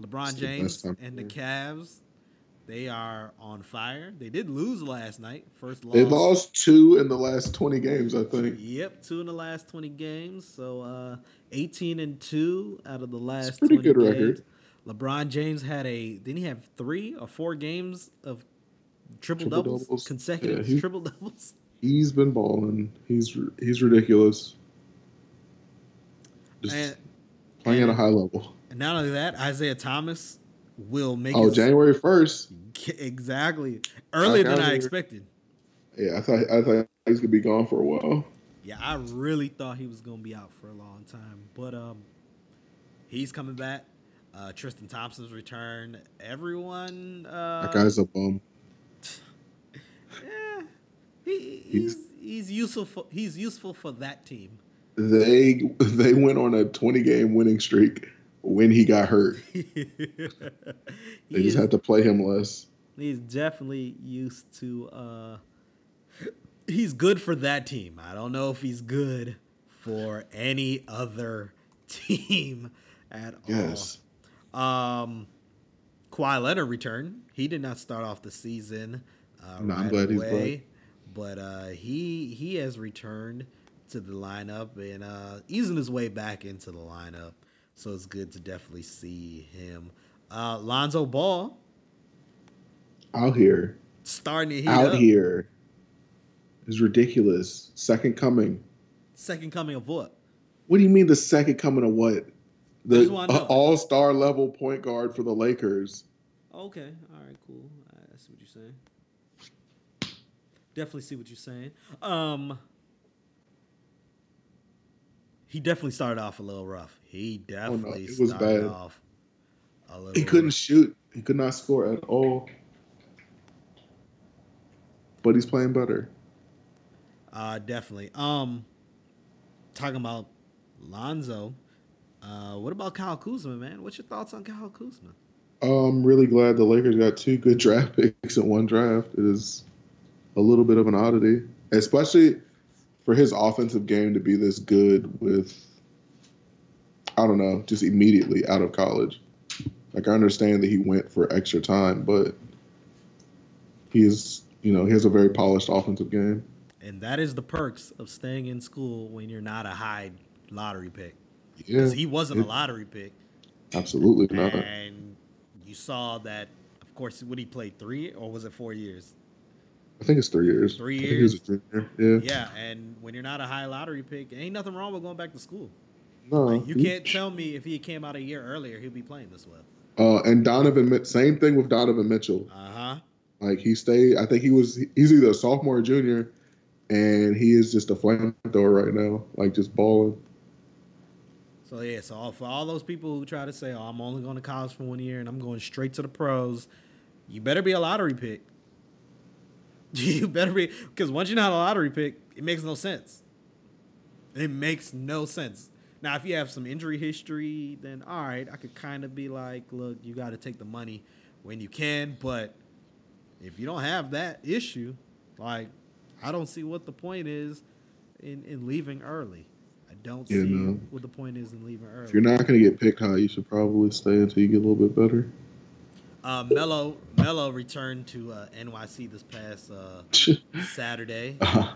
LeBron James and the Cavs, they are on fire. They did lose last night. First loss. They lost two in the last twenty games, I think. Yep, two in the last twenty games. So uh, eighteen and two out of the last twenty games. Pretty good record. LeBron James had a, didn't he have three or four games of triple, triple doubles, doubles, consecutive yeah, triple doubles? He's been balling. He's he's ridiculous. Just and, playing and, at a high level. And not only that, Isaiah Thomas will make oh, his... Oh, January first. Exactly. Earlier than I expected. Yeah, I thought, I thought he was going to be gone for a while. Yeah, I really thought he was going to be out for a long time. But um, he's coming back. Uh, Tristan Thompson's return. Everyone... Uh, that guy's a bum. Yeah. He, he's, he's, useful for, he's useful for that team. They they went on a twenty-game winning streak. When he got hurt, he they just is, had to play him less. He's definitely used to. Uh, he's good for that team. I don't know if he's good for any other team at yes. all. Um, Kawhi Leonard returned. He did not start off the season uh, no, right I'm glad away, he's but uh, he he has returned to the lineup and uh, easing his way back into the lineup. So it's good to definitely see him. Uh, Lonzo Ball. Out here. Starting to heat up. Out here. It's ridiculous. Second coming. Second coming of what? What do you mean the second coming of what? The uh, all-star level point guard for the Lakers. Okay. All right, cool. I see what you're saying. Definitely see what you're saying. Um... He definitely started off a little rough. He definitely oh, no, started bad. off a little He couldn't rough. shoot. He could not score at all. But he's playing better. Uh, definitely. Um, talking about Lonzo, uh, what about Kyle Kuzma, man? What's your thoughts on Kyle Kuzma? I'm really glad the Lakers got two good draft picks in one draft. It is a little bit of an oddity, especially – for his offensive game to be this good with, I don't know, just immediately out of college. Like, I understand that he went for extra time, but he is, you know, he has a very polished offensive game. And that is the perks of staying in school when you're not a high lottery pick. Yeah. Because he wasn't it, a lottery pick. Absolutely not. And you saw that, of course, would he play three or was it four years? I think it's three years. Three years. I think it's a year. Yeah. Yeah, and when you're not a high lottery pick, ain't nothing wrong with going back to school. No. Like, you can't tell me if he came out a year earlier, he'd be playing this well. Uh, and Donovan, same thing with Donovan Mitchell. Uh-huh. Like, he stayed, I think he was, he's either a sophomore or junior, and he is just a flamethrower right now, like just balling. So, yeah, so all, for all those people who try to say, oh, I'm only going to college for one year and I'm going straight to the pros, you better be a lottery pick. You better be, because once you're not a lottery pick, it makes no sense. It makes no sense. Now, if you have some injury history, then all right, I could kind of be like, look, you got to take the money when you can. But if you don't have that issue, like, I don't see what the point is in, in leaving early. I don't yeah, see no. what the point is in leaving early. If you're not going to get picked high, you should probably stay until you get a little bit better. Uh, Melo Melo returned to uh, N Y C this past uh, Saturday. Uh,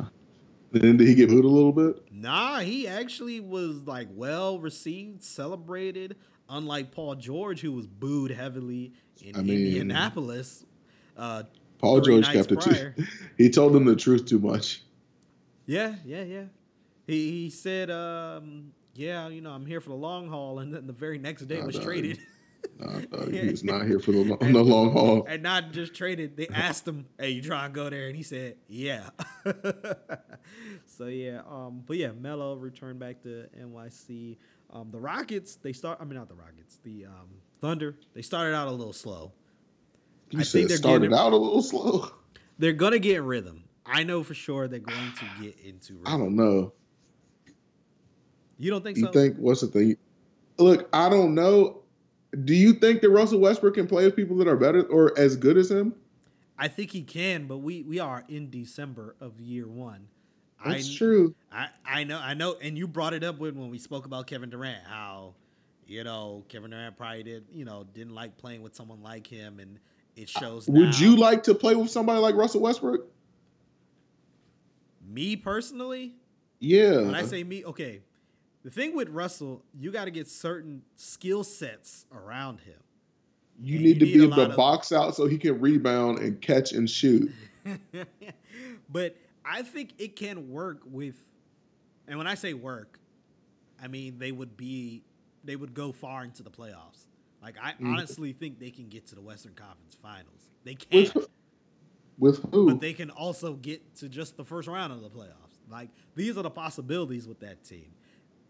then did he get booed a little bit? Nah, he actually was like well received, celebrated. Unlike Paul George, who was booed heavily in I mean, Indianapolis. Uh, Paul George kept it too. He told them the truth too much. Yeah, yeah, yeah. He he said, um, "Yeah, you know, I'm here for the long haul," and then the very next day I was died. traded. Nah, uh, he was not here for the long, and, the long haul. And not just traded. They asked him, hey, you trying to go there? And he said, yeah. So, yeah. Um, but, yeah, Melo returned back to N Y C. Um, the Rockets, they start – I mean, not the Rockets. The um, Thunder, they started out a little slow. You I said think they're started getting, out a little slow? They're going to get rhythm. I know for sure they're going to get into rhythm. I don't know. You don't think you so? You think – what's the thing? Look, I don't know. Do you think that Russell Westbrook can play with people that are better or as good as him? I think he can, but we, we are in December of year one. That's I, true. I, I know, I know, and you brought it up when when we spoke about Kevin Durant, how, you know, Kevin Durant probably did, you know, didn't like playing with someone like him, and it shows. Would now. You like to play with somebody like Russell Westbrook? Me personally? Yeah. When I say me, okay. The thing with Russell, you got to get certain skill sets around him. You need, you need to be able to box out so he can rebound and catch and shoot. But I think it can work with, and when I say work, I mean they would be, they would go far into the playoffs. Like I mm. honestly think they can get to the Western Conference Finals. They can. With, with who? But they can also get to just the first round of the playoffs. Like these are the possibilities with that team,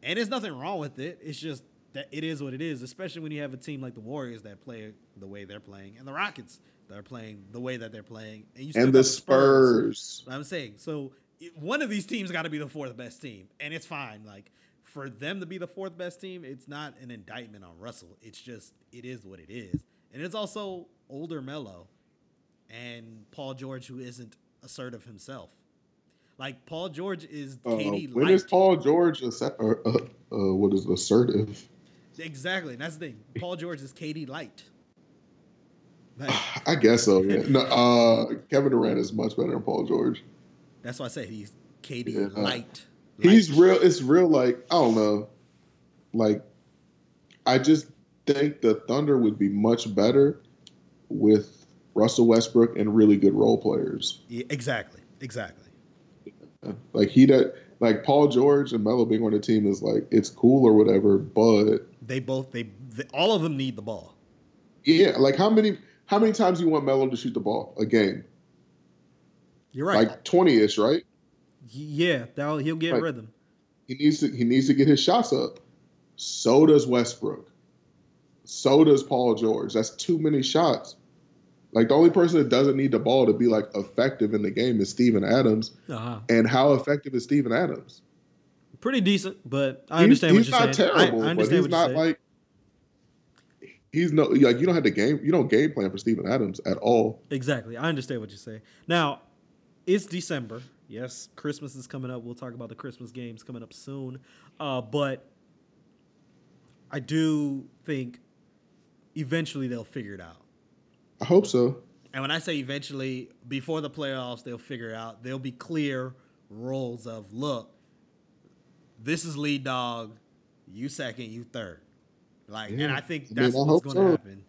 and there's nothing wrong with it. It's just that it is what it is, especially when you have a team like the Warriors that play the way they're playing, and the Rockets that are playing the way that they're playing, and, you still and the Spurs. Spurs. I'm saying, so one of these teams got to be the fourth best team, and it's fine. Like for them to be the fourth best team, it's not an indictment on Russell. It's just it is what it is, and it's also older Melo and Paul George, who isn't assertive himself. Like Paul George is uh, K D. When light. Is Paul George assa- uh, uh, uh, what is assertive? Exactly, and that's the thing. Paul George is K D light. Like, I guess so. Yeah. No, uh, Kevin Durant is much better than Paul George. That's why I say he's K D yeah. light, light. He's real. It's real. Like I don't know. Like I just think the Thunder would be much better with Russell Westbrook and really good role players. Yeah, exactly. Exactly. Like he that like Paul George and Melo being on the team is like it's cool or whatever, but they both they, they all of them need the ball. Yeah, like how many how many times do you want Melo to shoot the ball a game? You're right, like twenty-ish, right? Yeah, that'll, he'll get like, rhythm. He needs to he needs to get his shots up. So does Westbrook. So does Paul George. That's too many shots. Like, the only person that doesn't need the ball to be, like, effective in the game is Steven Adams. Uh-huh. And how effective is Steven Adams? Pretty decent, but I understand he's, what you're saying. Terrible, I, I understand he's not terrible, but he's not, like, he's no, like, you don't have to game, you don't game plan for Steven Adams at all. Exactly. I understand what you're saying. Now, it's December. Yes, Christmas is coming up. We'll talk about the Christmas games coming up soon. Uh, but I do think eventually they'll figure it out. I hope so. And when I say eventually, before the playoffs, they'll figure out, there'll be clear roles of, look, this is lead dog, you second, you third. Like, yeah. And I think that's I mean, I what's going to so. happen.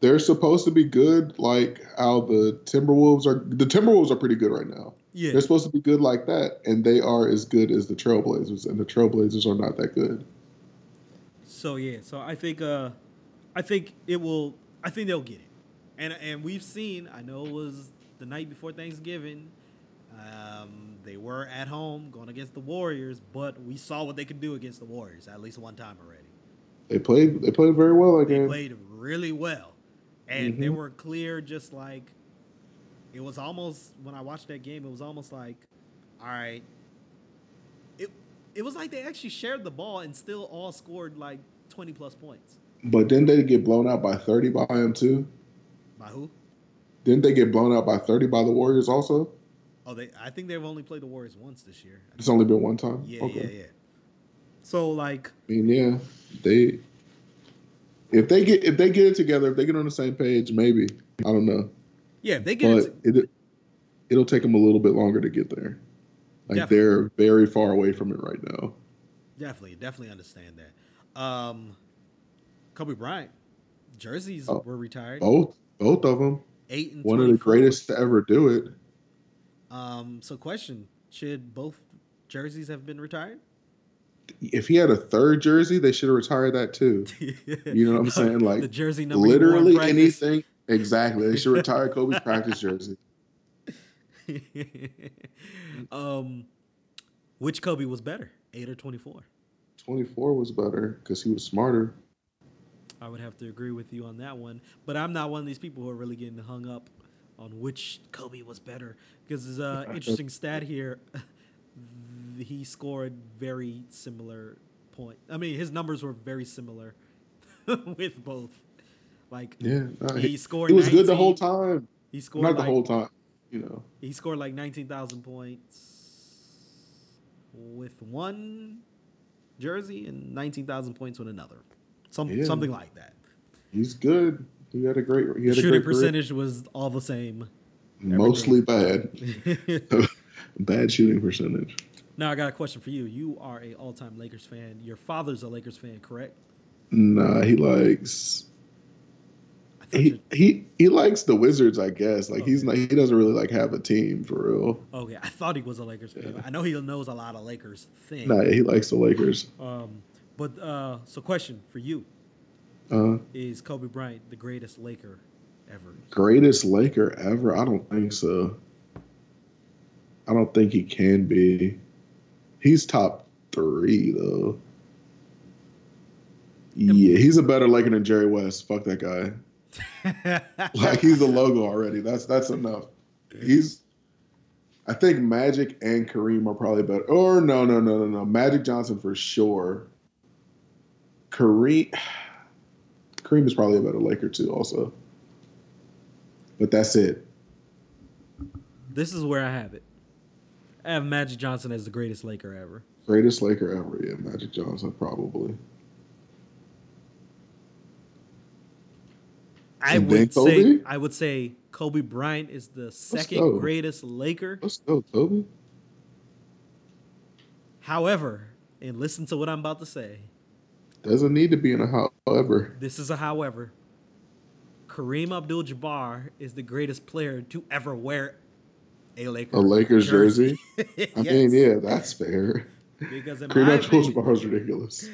They're supposed to be good, like how the Timberwolves are. The Timberwolves are pretty good right now. Yeah. They're supposed to be good like that, and they are as good as the Trailblazers, and the Trailblazers are not that good. So, yeah. So, I think, uh, I think it will – I think they'll get it. And and we've seen, I know it was the night before Thanksgiving, um, they were at home going against the Warriors, but we saw what they could do against the Warriors at least one time already. They played They played very well again. They played really well. And mm-hmm. they were clear just like, it was almost, when I watched that game, it was almost like, all right. It, it was like they actually shared the ball and still all scored like twenty plus points. But didn't they get blown out by thirty by him too? By who? Didn't they get blown out by thirty by the Warriors also? Oh, they. I think they've only played the Warriors once this year. It's only been one time? Yeah, okay. yeah, yeah. So, like... I mean, yeah. They... If they get if they get it together, if they get on the same page, maybe. I don't know. Yeah, if they get but it... But it, it'll take them a little bit longer to get there. Like, definitely. They're very far away from it right now. Definitely. Definitely understand that. Um, Kobe Bryant. Jerseys oh, were retired. Both? Both of them. Eight and one of the greatest to ever do it. Um. So, question: should both jerseys have been retired? If he had a third jersey, they should have retired that too. You know what I'm saying? Like the jersey number. Literally anything. Exactly. They should retire Kobe's practice jersey. um, which Kobe was better, eight or twenty-four? Twenty-four was better because he was smarter. I would have to agree with you on that one. But I'm not one of these people who are really getting hung up on which Kobe was better. Because there's an interesting stat here. He scored very similar points. I mean, his numbers were very similar with both. Like, yeah, no, he, he scored He was nineteen, good the whole time. He scored Not like, the whole time, you know. He scored like nineteen thousand points. with one jersey and nineteen thousand points with another. Some, yeah. Something like that. He's good. He had a great he had shooting a great percentage career. Was all the same. Mostly everything. Bad. Bad shooting percentage. Now, I got a question for you. You are an all-time Lakers fan. Your father's a Lakers fan, correct? Nah, he likes... He, he he likes the Wizards, I guess. Like okay. he's not, he doesn't really like have a team for real. Okay, I thought he was a Lakers fan. Yeah. I know he knows a lot of Lakers things. Nah, he likes the Lakers. Um, but uh, so question for you: uh, is Kobe Bryant the greatest Laker ever? Greatest Laker ever? I don't think so. I don't think he can be. He's top three though. Yeah, he's a better Laker than Jerry West. Fuck that guy. Like he's the logo already. That's that's enough. He's, I think Magic and Kareem are probably better. Or no, no, no, no, no. Magic Johnson for sure. Kareem, Kareem is probably a better Laker too, also. But that's it. This is where I have it. I have Magic Johnson as the greatest Laker ever. Greatest Laker ever, yeah. Magic Johnson probably. I would say I would say Kobe Bryant is the second greatest Laker. Let's go, Kobe. However, and listen to what I'm about to say. Doesn't need to be in a however. This is a however. Kareem Abdul-Jabbar is the greatest player to ever wear a Lakers jersey. A Lakers jersey? jersey? I yes. mean, yeah, that's fair. Because in Kareem Abdul-Jabbar is ridiculous.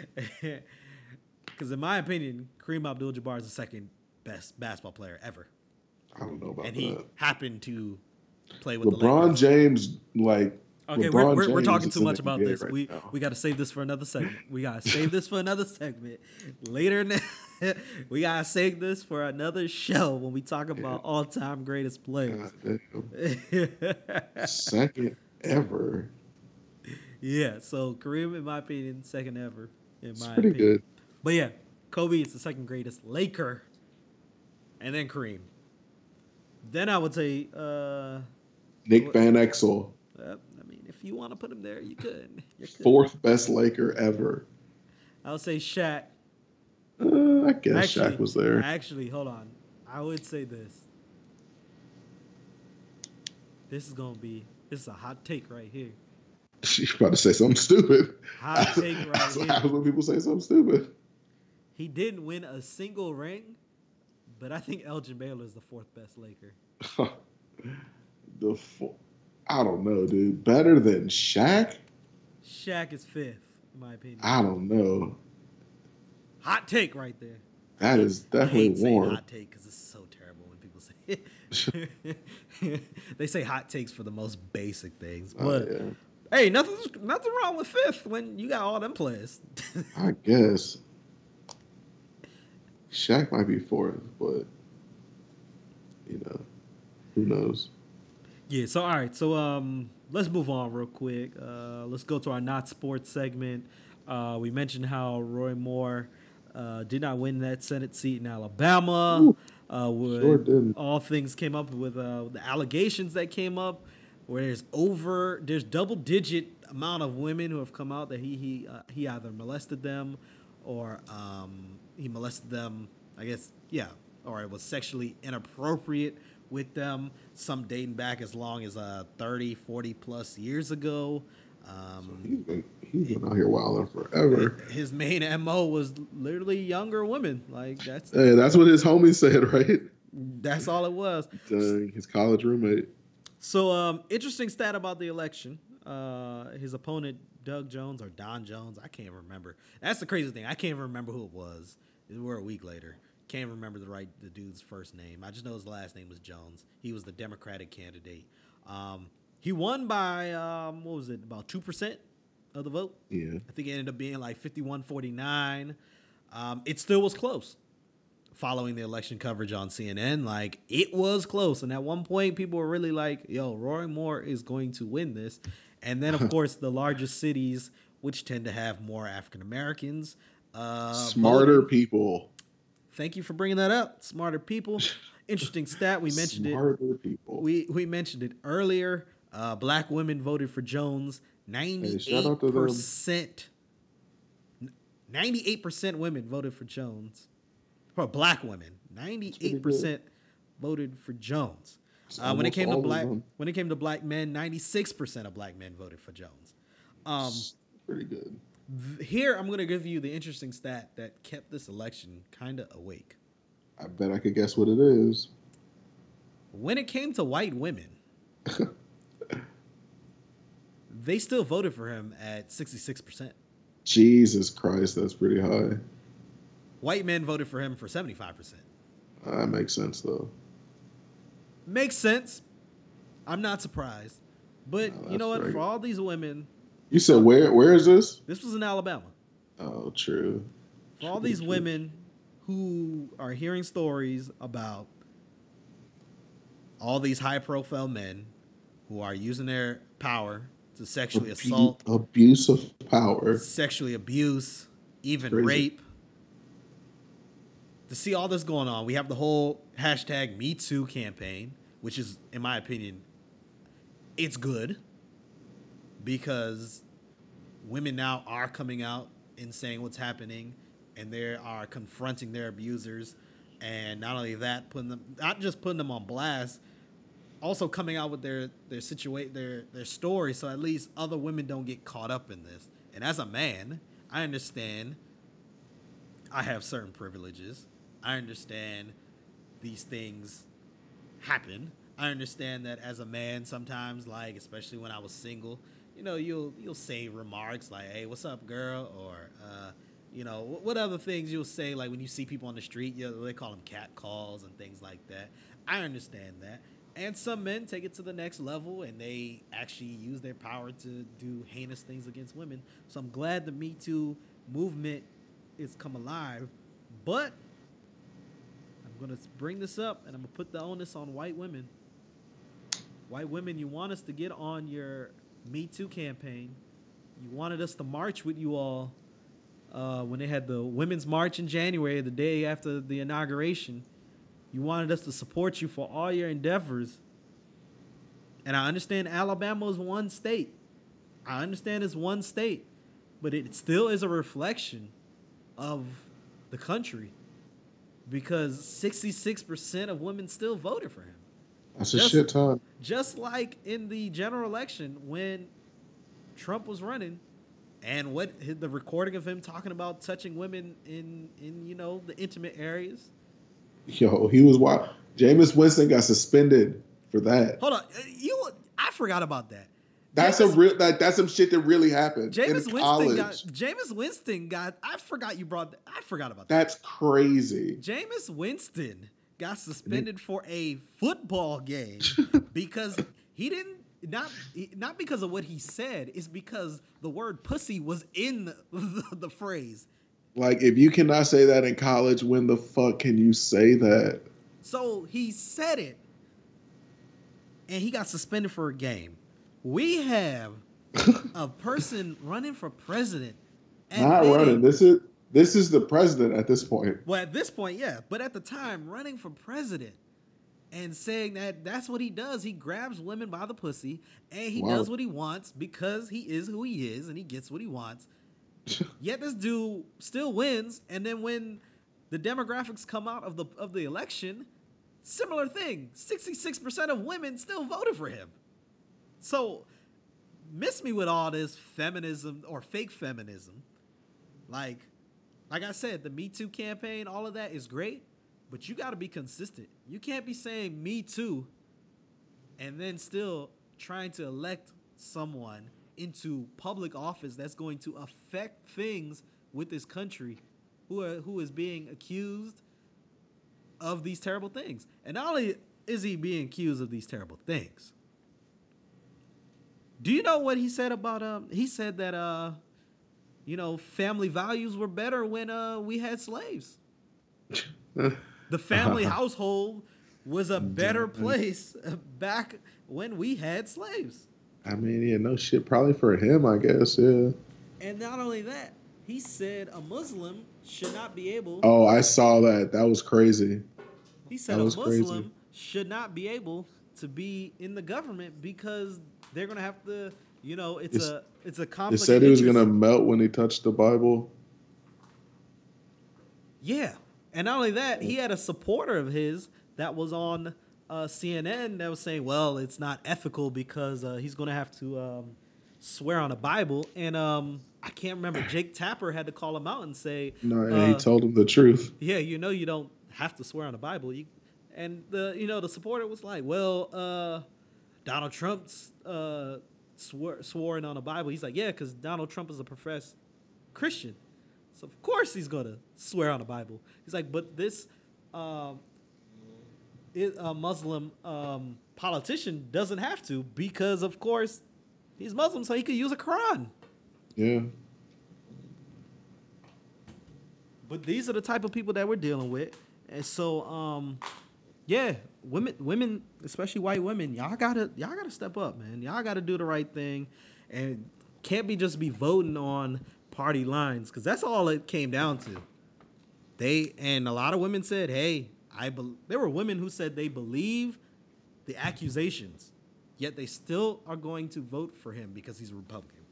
Because in my opinion, Kareem Abdul-Jabbar is the second best basketball player ever. I don't know about and that. And he happened to play with LeBron the James. Like okay, LeBron we're, we're, we're talking too much about this. Right we now. we got to save this for another segment. We got to save this for another segment later. In the, we got to save this for another show when we talk about yeah. all-time greatest players. Second ever. Yeah. So Kareem, in my opinion, second ever. In it's my pretty opinion. Good. But yeah, Kobe is the second greatest Laker. And then Kareem. Then I would say uh, Nick Van Exel. Uh, I mean, if you want to put him there, you could. You could. Fourth best Laker ever. I would say Shaq. Uh, I guess actually, Shaq was there. Actually, hold on. I would say this. This is gonna be. This is a hot take right here. She's about to say something stupid. Hot take right That's here. What happens when people say something stupid. He didn't win a single ring. But I think Elgin Baylor is the fourth best Laker. the four, I don't know, dude. Better than Shaq? Shaq is fifth, in my opinion. I don't know. Hot take right there. That is definitely warm. I hate warm. Saying hot take because it's so terrible when people say it. They say hot takes for the most basic things. But oh, yeah. hey, nothing's nothing wrong with fifth when you got all them players. I guess. Shaq might be fourth, but, you know, who knows? Yeah, so, all right. So, um, let's move on real quick. Uh, let's go to our Not Sports segment. Uh, we mentioned how Roy Moore uh, did not win that Senate seat in Alabama. Ooh, uh, sure didn't. All things came up with uh, the allegations that came up where there's over, there's double-digit amount of women who have come out that he, he, uh, he either molested them or... Um, He molested them, I guess, yeah, or it was sexually inappropriate with them, some dating back as long as uh, thirty, forty-plus years ago. Um, so he's been, he's been it, out here wilding forever. It, his main M O was literally younger women. Like that's hey, that's what his homies said, right? That's all it was. Dang, his college roommate. So um, interesting stat about the election. Uh, his opponent, Doug Jones or Don Jones, I can't remember. That's the crazy thing. I can't remember who it was. We're a week later. Can't remember the right the dude's first name. I just know his last name was Jones. He was the Democratic candidate. Um, he won by, um, what was it, about two percent of the vote? Yeah. I think it ended up being like fifty-one forty-nine. Um, it still was close. Following the election coverage on C N N, like, it was close. And at one point, people were really like, yo, Roy Moore is going to win this. And then, of course, the largest cities, which tend to have more African-Americans. Uh, Smarter voted. people. Thank you for bringing that up. Smarter people. Interesting stat. We mentioned Smarter it. Smarter people. We, we mentioned it earlier. Uh, black women voted for Jones ninety-eight percent ninety-eight percent women voted for Jones. Or black women. ninety-eight percent voted for Jones. Uh, when it came to black when it came to black men, ninety-six percent of black men voted for Jones. Um, pretty good. Here, I'm going to give you the interesting stat that kept this election kind of awake. I bet I could guess what it is. When it came to white women, they still voted for him at sixty-six percent. Jesus Christ, that's pretty high. White men voted for him for seventy-five percent. That makes sense, though. Makes sense. I'm not surprised. But no, you know what? Great. For all these women... You said where? Where is this? This was in Alabama. Oh, true. For all these women who are hearing stories about all these high-profile men who are using their power to sexually abuse, assault, abuse of power, sexually abuse, even Crazy. rape. To see all this going on, we have the whole hashtag Me Too campaign, which is, in my opinion, it's good. Because women now are coming out and saying what's happening, and they are confronting their abusers, and not only that, putting them not just putting them on blast, also coming out with their their situa- their their story, so at least other women don't get caught up in this. And as a man, I understand I have certain privileges. I understand these things happen. I understand that as a man, sometimes, like especially when I was single. You know, you'll you'll say remarks like, "Hey, what's up, girl?" Or, uh, you know, what, what other things you'll say, like when you see people on the street, you know, they call them cat calls and things like that. I understand that. And some men take it to the next level, and they actually use their power to do heinous things against women. So I'm glad the Me Too movement is come alive. But I'm going to bring this up, and I'm going to put the onus on white women. White women, you want us to get on your... Me Too campaign. You wanted us to march with you all uh, when they had the Women's March in January, the day after the inauguration. You wanted us to support you for all your endeavors. And I understand Alabama is one state. I understand it's one state. But it still is a reflection of the country because sixty-six percent of women still voted for him. That's just, a shit ton. Just like in the general election when Trump was running, and what the recording of him talking about touching women in, in you know the intimate areas. Yo, he was wild. Jameis Winston got suspended for that. Hold on, you I forgot about that. That's Jameis, a real like that's some shit that really happened. Jameis Winston got Jameis Winston got. I forgot you brought. I forgot about that. That's crazy. Jameis Winston got suspended for a football game because he didn't not not because of what he said, it's because the word pussy was in the, the, the phrase. Like, if you cannot say that in college, when the fuck can you say that? So he said it, and he got suspended for a game. We have a person running for president. Not running. This is. This is the president at this point. Well, at this point, yeah. But at the time, running for president and saying that that's what he does. He grabs women by the pussy and he wow. does what he wants because he is who he is and he gets what he wants. Yet this dude still wins. And then when the demographics come out of the of the election, similar thing. sixty-six percent of women still voted for him. So miss me with all this feminism or fake feminism. Like... Like I said, the Me Too campaign, all of that is great, but you got to be consistent. You can't be saying Me Too and then still trying to elect someone into public office that's going to affect things with this country who are, who is being accused of these terrible things. And not only is he being accused of these terrible things, do you know what he said about... um? He said that... uh. You know, family values were better when uh, we had slaves. The family household was a better place back when we had slaves. I mean, yeah, no shit. Probably for him, I guess, yeah. And not only that, he said a Muslim should not be able... Oh, I saw that. That was crazy. He said a Muslim crazy. should not be able to be in the government because they're going to have to You know, it's, it's a it's a complicated. They said he was going to melt when he touched the Bible. Yeah, and not only that, he had a supporter of his that was on uh, C N N that was saying, "Well, it's not ethical because uh, he's going to have to um, swear on a Bible." And um, I can't remember. Jake Tapper had to call him out and say, "No, and uh, he told him the truth." Yeah, you know, you don't have to swear on a Bible. You, and the you know the supporter was like, "Well, uh, Donald Trump's." Uh, Swore, sworn on a Bible. He's like, yeah, because Donald Trump is a professed Christian, so of course he's gonna swear on a Bible. He's like, but this um, it, a Muslim um, politician doesn't have to because, of course, he's Muslim, so he could use a Quran. Yeah. But these are the type of people that we're dealing with, and so um, yeah. Women, women, especially white women, y'all gotta, y'all gotta step up, man. Y'all gotta do the right thing, and can't be just be voting on party lines, because that's all it came down to. They and a lot of women said, "Hey, I." Be-. There were women who said they believe the accusations, yet they still are going to vote for him because he's a Republican.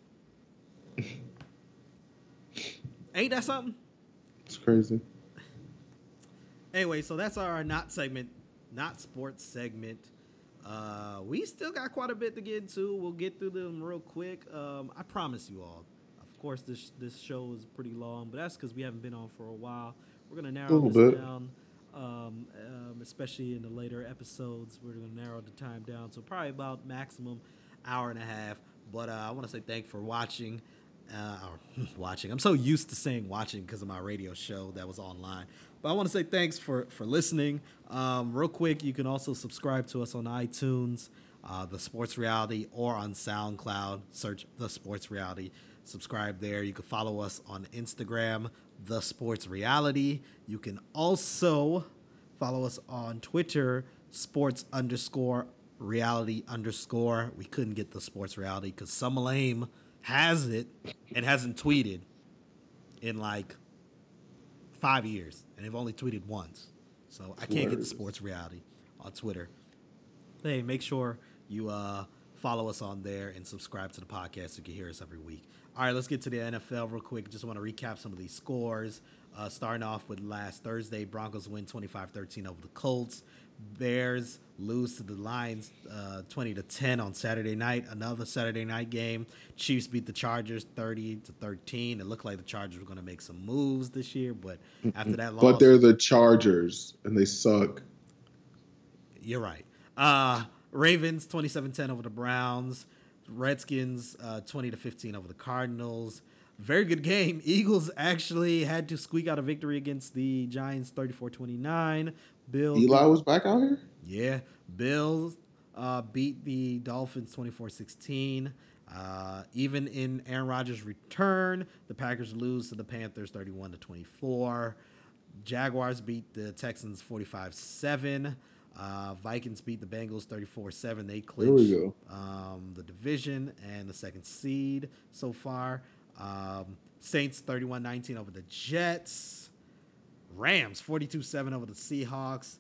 Ain't that something? It's crazy. Anyway, so that's our not segment. Not sports segment. Uh, we still got quite a bit to get into. We'll get through them real quick. Um, I promise you all. Of course, this this show is pretty long, but that's because we haven't been on for a while. We're gonna narrow this bit. down, um, um, especially in the later episodes. We're gonna narrow the time down to probably about maximum hour and a half. But uh, I want to say thanks for watching. Uh, watching. I'm so used to saying watching because of my radio show that was online. But I want to say thanks for, for listening. Um, real quick, you can also subscribe to us on iTunes, uh, The Sports Reality, or on SoundCloud. Search The Sports Reality. Subscribe there. You can follow us on Instagram, The Sports Reality. You can also follow us on Twitter, sports underscore reality underscore. We couldn't get The Sports Reality because some lame has it and hasn't tweeted in like five years. And they've only tweeted once. So I can't get The Sports Reality on Twitter. Hey, make sure you uh, follow us on there and subscribe to the podcast so you can hear us every week. All right, let's get to the N F L real quick. Just want to recap some of these scores. Uh, starting off with last Thursday, Broncos win twenty-five thirteen over the Colts. Bears lose to the Lions uh, twenty to ten on Saturday night. Another Saturday night game. Chiefs beat the Chargers thirty to thirteen. It looked like the Chargers were going to make some moves this year, but after that loss, but they're the Chargers and they suck. You're right. Uh, Ravens twenty-seven ten over the Browns. Redskins uh, twenty to fifteen over the Cardinals. Very good game. Eagles actually had to squeak out a victory against the Giants thirty-four twenty-nine. Bills. Eli was back out here? Yeah. Bills uh, beat the Dolphins twenty-four sixteen. Uh, even in Aaron Rodgers' return, the Packers lose to the Panthers thirty-one to twenty-four. Jaguars beat the Texans forty-five seven. Uh, Vikings beat the Bengals thirty-four seven. They clinched um, the division and the second seed so far. Um, Saints thirty-one nineteen over the Jets. Rams forty-two seven over the Seahawks.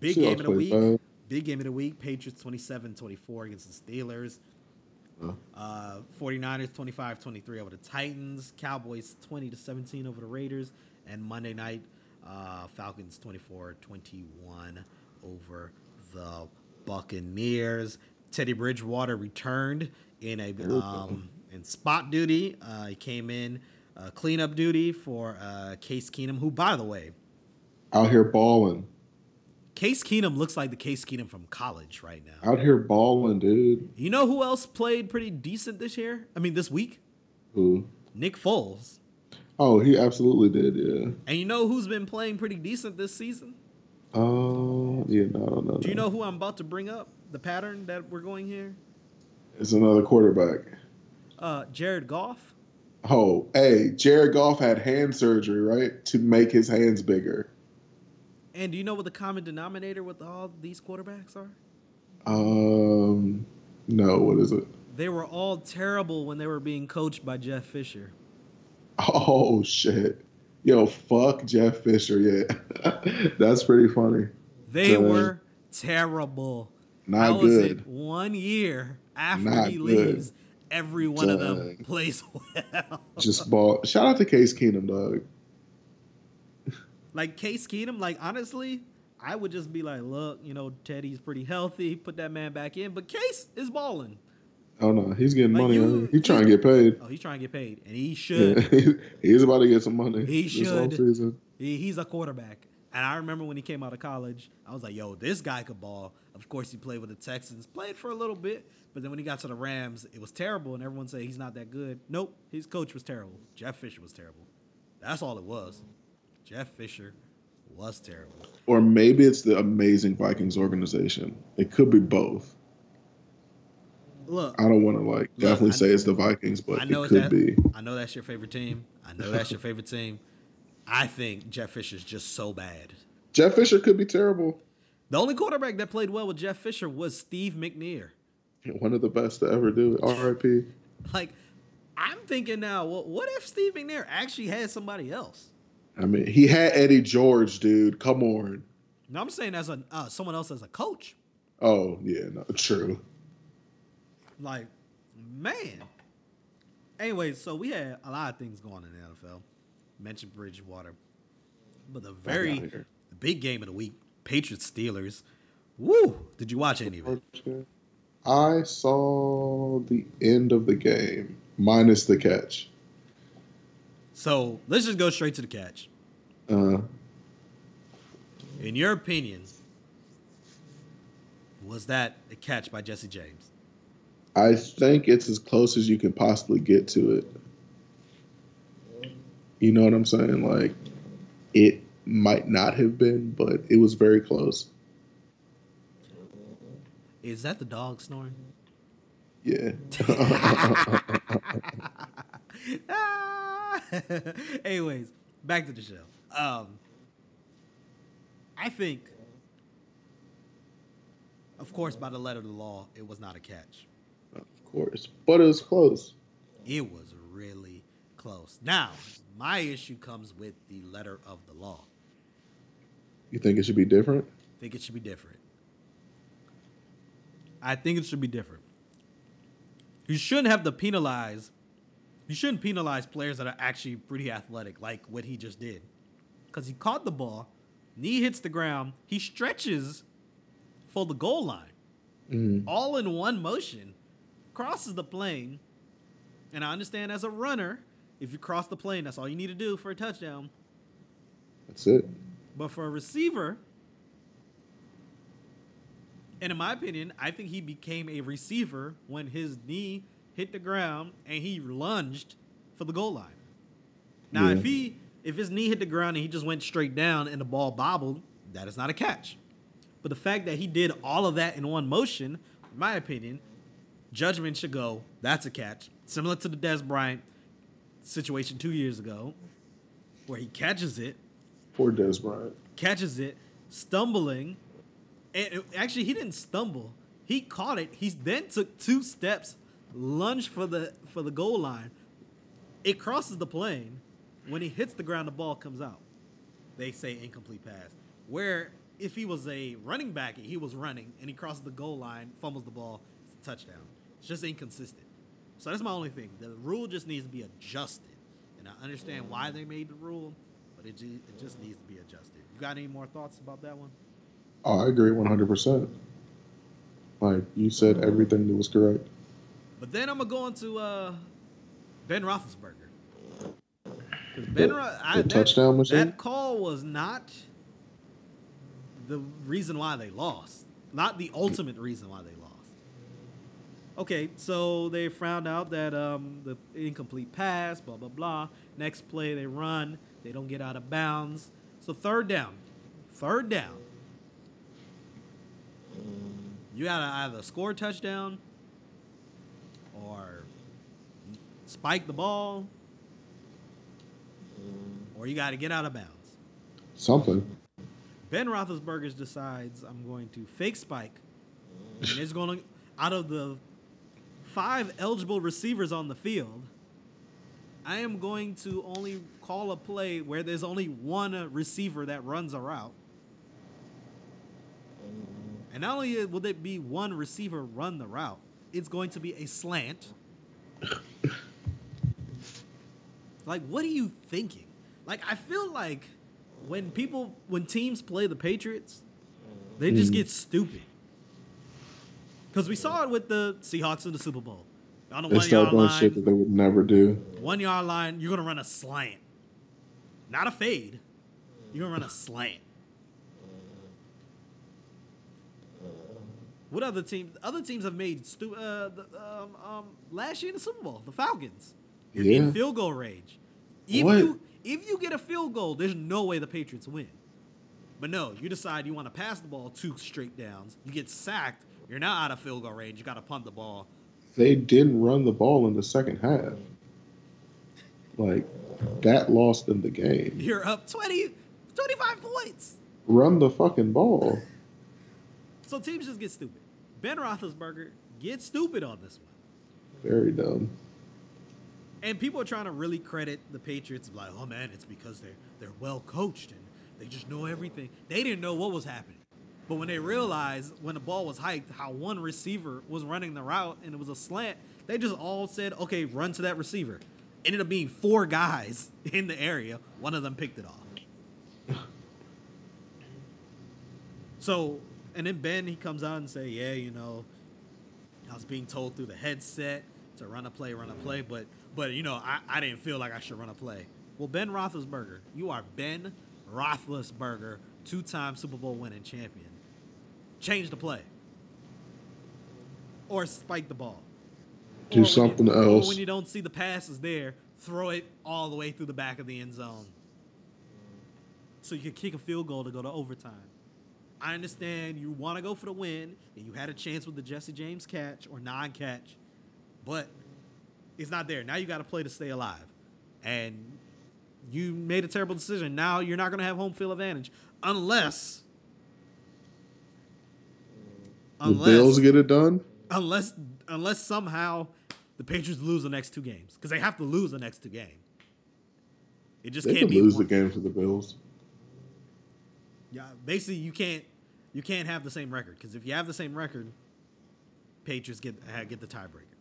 Big Seahawks game of the week. Five. Big game of the week. Patriots twenty-seven twenty-four against the Steelers. Oh. Uh, forty-niners twenty-five twenty-three over the Titans. Cowboys twenty to seventeen over the Raiders. And Monday night, uh, Falcons twenty-four twenty-one over the Buccaneers. Teddy Bridgewater returned in a um, in spot duty. Uh, he came in. Uh, cleanup duty for uh, Case Keenum, who, by the way, out here balling. Case Keenum looks like the Case Keenum from college right now. Out here balling, dude. You know who else played pretty decent this year? I mean, this week? Who? Nick Foles. Oh, he absolutely did, yeah. And you know who's been playing pretty decent this season? Oh, uh, yeah, no, no, no. Do you know who I'm about to bring up? The pattern that we're going here? It's another quarterback. Uh, Jared Goff. Oh, hey, Jared Goff had hand surgery, right, to make his hands bigger. And do you know what the common denominator with all these quarterbacks are? Um, no, what is it? They were all terrible when they were being coached by Jeff Fisher. Oh, shit. Yo, fuck Jeff Fisher, yeah. That's pretty funny. They Damn. were terrible. Not How good. Was it one year after Not he good. leaves? every one Dang. of them plays well. Just ball. Shout out to Case Keenum, dog. Like, Case Keenum, like, honestly, I would just be like, look, you know, Teddy's pretty healthy. Put that man back in. But Case is balling. Oh, no. He's getting like money. You, he's trying to get paid. Oh, he's trying to get paid. And he should. Yeah. He's about to get some money. He should. This whole season. He, he's a quarterback. And I remember when he came out of college, I was like, yo, this guy could ball. Of course, he played with the Texans. Played for a little bit. But then when he got to the Rams, it was terrible. And everyone said he's not that good. Nope. His coach was terrible. Jeff Fisher was terrible. That's all it was. Jeff Fisher was terrible. Or maybe it's the amazing Vikings organization. It could be both. Look, I don't want to like look, definitely I, say it's the Vikings, but I know it could that, be. I know that's your favorite team. I know that's your favorite team. I think Jeff Fisher's just so bad. Jeff Fisher could be terrible. The only quarterback that played well with Jeff Fisher was Steve McNair. One of the best to ever do it. R I P. Like, I'm thinking now, well, what if Steve McNair actually had somebody else? I mean, he had Eddie George, dude. Come on. No, I'm saying as a uh, someone else as a coach. Oh yeah, no, true. Like, man. Anyway, so we had a lot of things going on in the N F L. Mentioned Bridgewater. But the very big game of the week, Patriots-Steelers. Woo! Did you watch any of it? I saw the end of the game, minus the catch. So, let's just go straight to the catch. Uh, in your opinion, was that a catch by Jesse James? I think it's as close as you can possibly get to it. You know what I'm saying? Like, it might not have been, but it was very close. Is that the dog snoring? Yeah. Anyways, back to the show. Um, I think, of course, by the letter of the law, it was not a catch. Course, but it was close. It was really close. Now, my issue comes with the letter of the law. You think it should be different? I think it should be different. I think it should be different. You shouldn't have to penalize. You shouldn't penalize players that are actually pretty athletic, like what he just did. Because he caught the ball, knee hits the ground, he stretches for the goal line. Mm-hmm. All in one motion. Crosses the plane, and I understand as a runner, if you cross the plane, that's all you need to do for a touchdown. That's it. But for a receiver, and in my opinion, I think he became a receiver when his knee hit the ground and he lunged for the goal line. Now, yeah. if he if his knee hit the ground and he just went straight down and the ball bobbled, that is not a catch. But the fact that he did all of that in one motion, in my opinion, judgment should go, that's a catch. Similar to the Des Bryant situation two years ago, where he catches it. Poor Des Bryant. Catches it, stumbling. And actually, he didn't stumble. He caught it. He then took two steps, lunged for the for the goal line. It crosses the plane. When he hits the ground, the ball comes out. They say incomplete pass. Where if he was a running back, and he was running, and he crosses the goal line, fumbles the ball, it's a touchdown. It's just inconsistent. So that's my only thing. The rule just needs to be adjusted. And I understand why they made the rule, but it, ju- it just needs to be adjusted. You got any more thoughts about that one? Oh, I agree one hundred percent. Like, you said everything that was correct. But then I'm going to go into uh, Ben Roethlisberger. Because Ben Ro- I, that, touchdown machine? That call was not the reason why they lost. Not the ultimate reason why they lost. Okay, so they found out that um, the incomplete pass, blah, blah, blah. Next play, they run. They don't get out of bounds. So third down. Third down. You got to either score a touchdown or spike the ball or you got to get out of bounds. Something. Ben Roethlisberger decides I'm going to fake spike and it's going to – out of the five eligible receivers on the field, I am going to only call a play where there's only one receiver that runs a route. And not only will there be one receiver run the route, it's going to be a slant Like, what are you thinking? Like, I feel like when people, when teams play the Patriots, they just get stupid. Because we saw it with the Seahawks in the Super Bowl. On the they start doing shit that they would never do. One yard line, you're going to run a slant. Not a fade. You're going to run a slant. What other teams? Other teams have made stu- uh, the, um, um, last year in the Super Bowl, the Falcons. You're yeah. in field goal range. If what? you If you get a field goal, there's no way the Patriots win. But no, you decide you want to pass the ball two straight downs. You get sacked. You're now out of field goal range. You got to punt the ball. They didn't run the ball in the second half. Like, that lost them the game. You're up twenty, twenty-five points. Run the fucking ball. So teams just get stupid. Ben Roethlisberger gets stupid on this one. Very dumb. And people are trying to really credit the Patriots. Like, oh, man, it's because they're, they're well coached and they just know everything. They didn't know what was happening. But when they realized when the ball was hiked, how one receiver was running the route and it was a slant, they just all said, okay, run to that receiver. Ended up being four guys in the area. One of them picked it off. So, and then Ben, he comes out and say, yeah, you know, I was being told through the headset to run a play, run a play. But, but you know, I, I didn't feel like I should run a play. Well, Ben Roethlisberger, you are Ben Roethlisberger, two-time Super Bowl winning champion. Change the play. Or spike the ball. Do or something you, else. Or when you don't see the passes there, throw it all the way through the back of the end zone. So you can kick a field goal to go to overtime. I understand you want to go for the win, and you had a chance with the Jesse James catch or non-catch, but it's not there. Now you got to play to stay alive. And you made a terrible decision. Now you're not going to have home field advantage unless... Unless, the Bills get it done? Unless unless somehow the Patriots lose the next two games. Because they have to lose the next two games. It just they can't can be lose one. The game to the Bills. Yeah, basically you can't you can't have the same record. Because if you have the same record, Patriots get get the tiebreaker.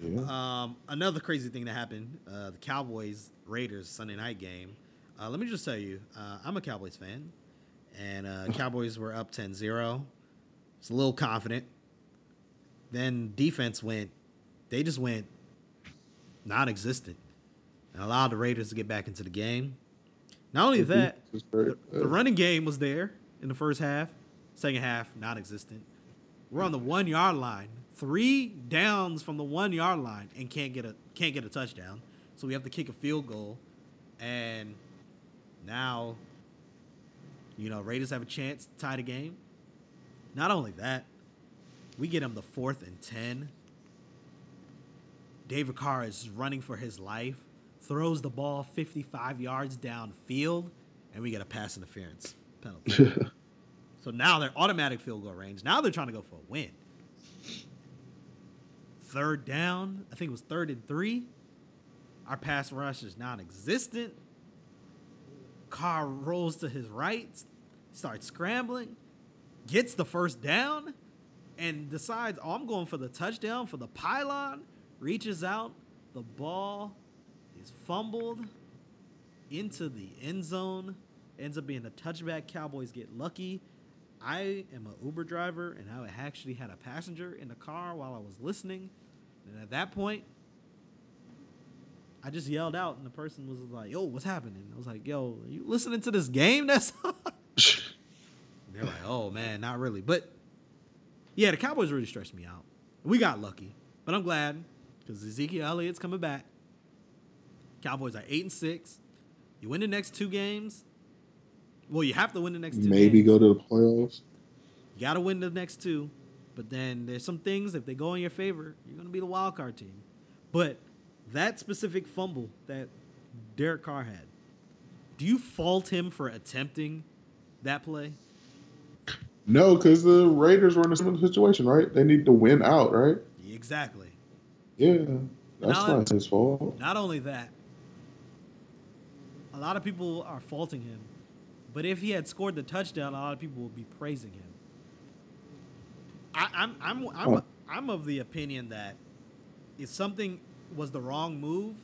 Yeah. Um, another crazy thing that happened: uh, the Cowboys-Raiders Sunday night game. Uh, let me just tell you, uh, I'm a Cowboys fan, and uh, Cowboys were up ten zero. It's a little confident. Then defense went, they just went non-existent and allowed the Raiders to get back into the game. Not only that, the, the running game was there in the first half. Second half, non-existent. We're on the one-yard line, three downs from the one-yard line, and can't get a can't get a touchdown. So we have to kick a field goal, and now, you know, Raiders have a chance to tie the game. Not only that, we get him the fourth and ten. David Carr is running for his life, throws the ball fifty-five yards downfield, and we get a pass interference penalty. So now they're automatic field goal range. Now they're trying to go for a win. Third down, I think it was third and three. Our pass rush is non-existent. Carr rolls to his right, starts scrambling, gets the first down, and decides, oh, I'm going for the touchdown, for the pylon. Reaches out. The ball is fumbled into the end zone. Ends up being a touchback. Cowboys get lucky. I am an Uber driver, and I actually had a passenger in the car while I was listening. And at that point, I just yelled out, and the person was like, yo, what's happening? I was like, yo, are you listening to this game? That's They're like, oh, man, not really. But, yeah, the Cowboys really stressed me out. We got lucky. But I'm glad because Ezekiel Elliott's coming back. Cowboys are eight and six. You win the next two games. Well, you have to win the next two Maybe games. Maybe go to the playoffs. You got to win the next two. But then there's some things, if they go in your favor, you're going to be the wild card team. But that specific fumble that Derek Carr had, do you fault him for attempting that play? No, because the Raiders were in a similar situation, right? They need to win out, right? Exactly. Yeah, that's not, not his fault. Not only that, a lot of people are faulting him, but if he had scored the touchdown, a lot of people would be praising him. I, I'm, I'm, I'm, I'm, I'm of the opinion that if something was the wrong move,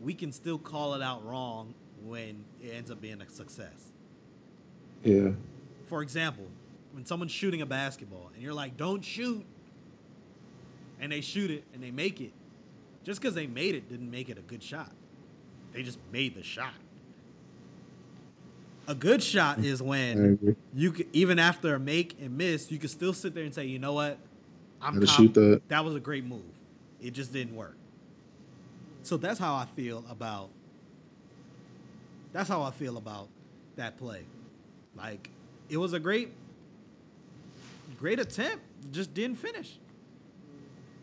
we can still call it out wrong when it ends up being a success. Yeah. For example, when someone's shooting a basketball and you're like, don't shoot, and they shoot it and they make it, just because they made it didn't make it a good shot. They just made the shot. A good shot is when you can, even after a make and miss, you can still sit there and say, you know what? I'm gonna shoot that. That was a great move. It just didn't work. So that's how I feel about that's how I feel about that play. Like, it was a great great attempt, just didn't finish.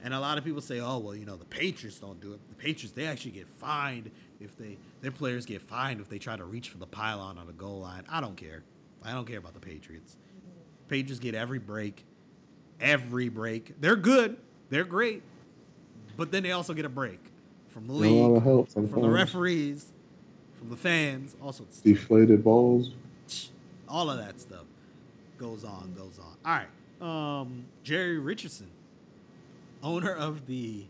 And a lot of people say, oh, well, you know, the Patriots don't do it. The Patriots, they actually get fined if they their players get fined if they try to reach for the pylon on the goal line. I don't care. I don't care about the Patriots. Patriots get every break. Every break. They're good. They're great. But then they also get a break from the league, no from the referees, from the fans, all sorts of stuff. Deflated balls. All of that stuff goes on, goes on. All right. Um, Jerry Richardson, owner of the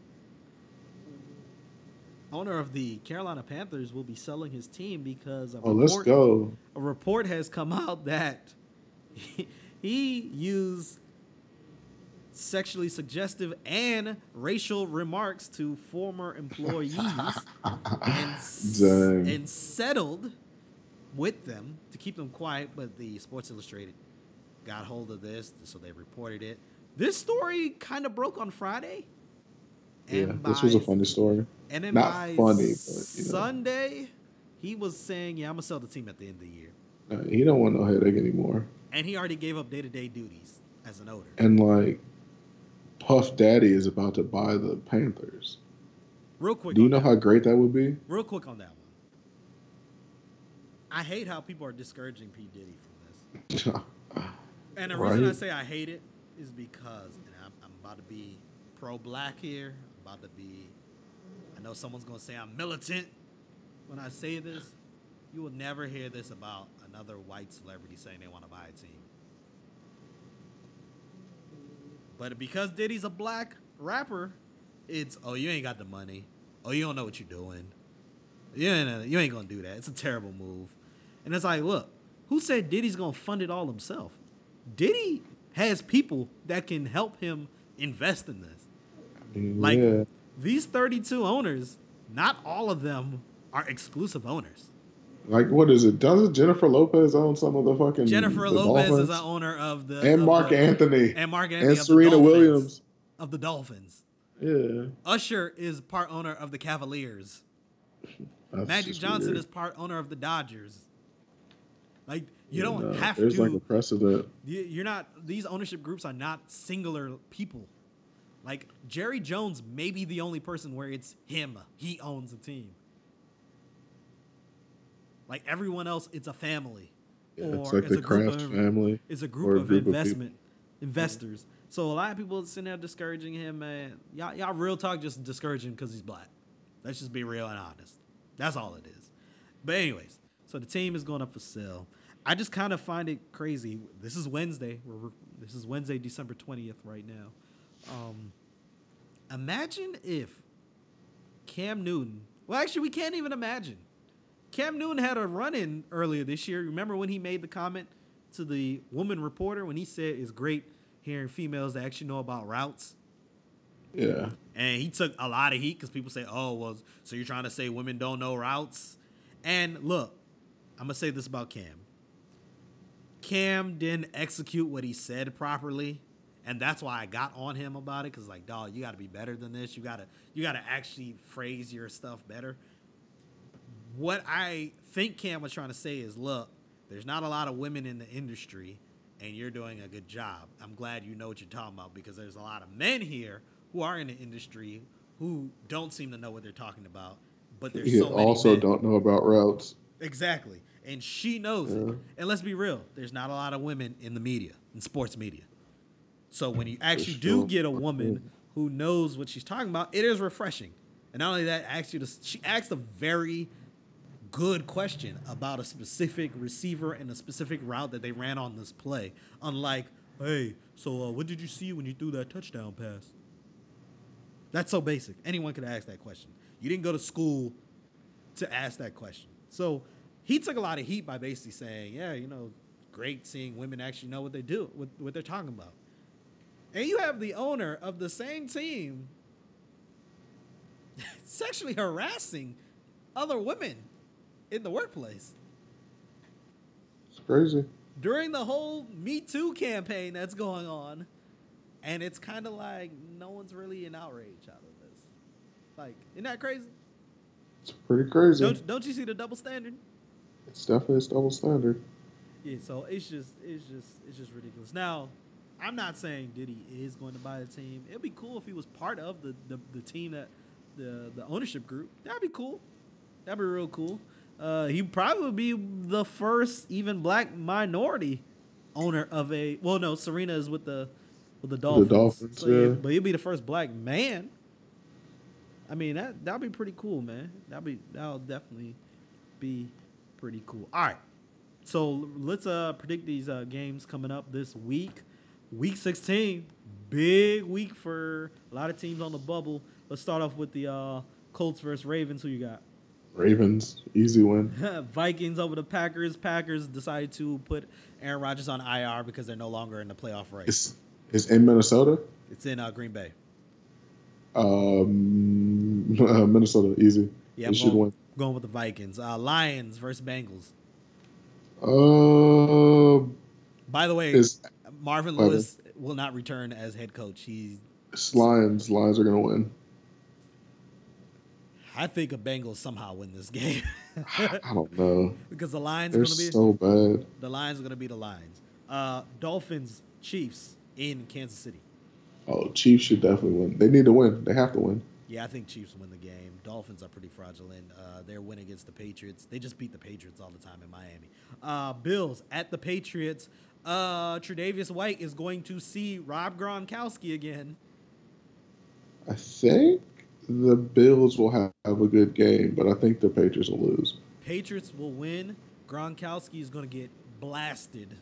owner of the Carolina Panthers, will be selling his team because a, oh, report, let's go. a report has come out that he, he used sexually suggestive and racial remarks to former employees and, and settled with them to keep them quiet, but the Sports Illustrated got hold of this, so they reported it. This story kind of broke on Friday. And yeah, by, this was a funny story. And then Not by funny, but, you know. Sunday, he was saying, yeah, I'm going to sell the team at the end of the year. Uh, he don't want no headache anymore. And he already gave up day-to-day duties as an owner. And, like, Puff Daddy is about to buy the Panthers. Real quick. Do you know how great that would be? Real quick on that one. I hate how people are discouraging P. Diddy from this. And the right? reason I say I hate it is because, and I'm, I'm about to be pro-black here. I'm about to be, I know someone's going to say I'm militant when I say this. You will never hear this about another white celebrity saying they want to buy a team. But because Diddy's a black rapper, it's, oh, you ain't got the money. Oh, you don't know what you're doing. You ain't, you ain't going to do that. It's a terrible move. And it's like, look, who said Diddy's going to fund it all himself? Diddy has people that can help him invest in this. Like, yeah. These thirty-two owners, not all of them are exclusive owners. Like, what is it? Doesn't Jennifer Lopez own some of the fucking Jennifer the Lopez Dolphins? Is an owner of the... And of Mark the, Anthony. And Mark Anthony. And Serena Dolphins, Williams. Of the Dolphins. Yeah. Usher is part owner of the Cavaliers. That's Magic Johnson weird. Is part owner of the Dodgers. Like, you don't no, have there's to. There's like a precedent. You're not. These ownership groups are not singular people. Like, Jerry Jones may be the only person where it's him. He owns the team. Like, everyone else, it's a family. Yeah, or it's like it's the a Kraft group of, family. It's a group a of group investment of investors. Yeah. So a lot of people sitting there discouraging him, man. Y'all, y'all real talk just discouraging because he's black. Let's just be real and honest. That's all it is. But anyways, so the team is going up for sale. I just kind of find it crazy. This is Wednesday. We're, this is Wednesday, December twentieth right now. Um, imagine if Cam Newton... Well, actually, we can't even imagine. Cam Newton had a run-in earlier this year. Remember when he made the comment to the woman reporter when he said it's great hearing females that actually know about routes? Yeah. And he took a lot of heat because people say, oh, well, so you're trying to say women don't know routes? And look, I'm going to say this about Cam. Cam didn't execute what he said properly, and that's why I got on him about it, because, like, dog, you got to be better than this. You got to you got to actually phrase your stuff better. What I think Cam was trying to say is, look, there's not a lot of women in the industry, and you're doing a good job. I'm glad you know what you're talking about, because there's a lot of men here who are in the industry who don't seem to know what they're talking about, but there's you so many also men. Don't know about routes. Exactly. And she knows yeah. it. And let's be real. There's not a lot of women in the media, in sports media. So when you actually do get a woman who knows what she's talking about, it is refreshing. And not only that, actually, she asked a very good question about a specific receiver and a specific route that they ran on this play. Unlike, hey, so uh, what did you see when you threw that touchdown pass? That's so basic. Anyone could ask that question. You didn't go to school to ask that question. So he took a lot of heat by basically saying, yeah, you know, great seeing women actually know what they do, what, what they're talking about. And you have the owner of the same team sexually harassing other women in the workplace. It's crazy. During the whole Me Too campaign that's going on, and it's kind of like no one's really in outrage out of this. Like, isn't that crazy? It's pretty crazy. Don't, don't you see the double standard? It's definitely a double standard. Yeah, so it's just, it's just, it's just ridiculous. Now, I'm not saying Diddy is going to buy the team. It'd be cool if he was part of the, the, the team that the the ownership group. That'd be cool. That'd be real cool. Uh, he probably would be the first even black minority owner of a. Well, no, Serena is with the with the Dolphins. The Dolphins, so, yeah, yeah. But he'd be the first black man. I mean, that that'd be pretty cool, man. That'd be that'll definitely be pretty cool. All right, so let's uh, predict these uh, games coming up this week. Week sixteen, big week for a lot of teams on the bubble. Let's start off with the uh, Colts versus Ravens. Who you got? Ravens, easy win. Vikings over the Packers. Packers decided to put Aaron Rodgers on I R because they're no longer in the playoff race. It's, it's in Minnesota? It's in uh, Green Bay. Um, uh, Minnesota, easy. Yeah, they should going, win. Going with the Vikings. Uh, Lions versus Bengals. Uh, By the way, Marvin Lewis okay. will not return as head coach. He's it's Lions. Lions are going to win. I think the Bengals somehow win this game. I don't know. Because the Lions are going to be so bad. The Lions are going to be the Lions. Uh, Dolphins, Chiefs in Kansas City. Oh, Chiefs should definitely win. They need to win. They have to win. Yeah, I think Chiefs win the game. Dolphins are pretty fraudulent. Uh, their win against the Patriots. They just beat the Patriots all the time in Miami. Uh, Bills at the Patriots. Uh, Tre'Davious White is going to see Rob Gronkowski again. I think the Bills will have, have a good game, but I think the Patriots will lose. Patriots will win. Gronkowski is going to get blasted.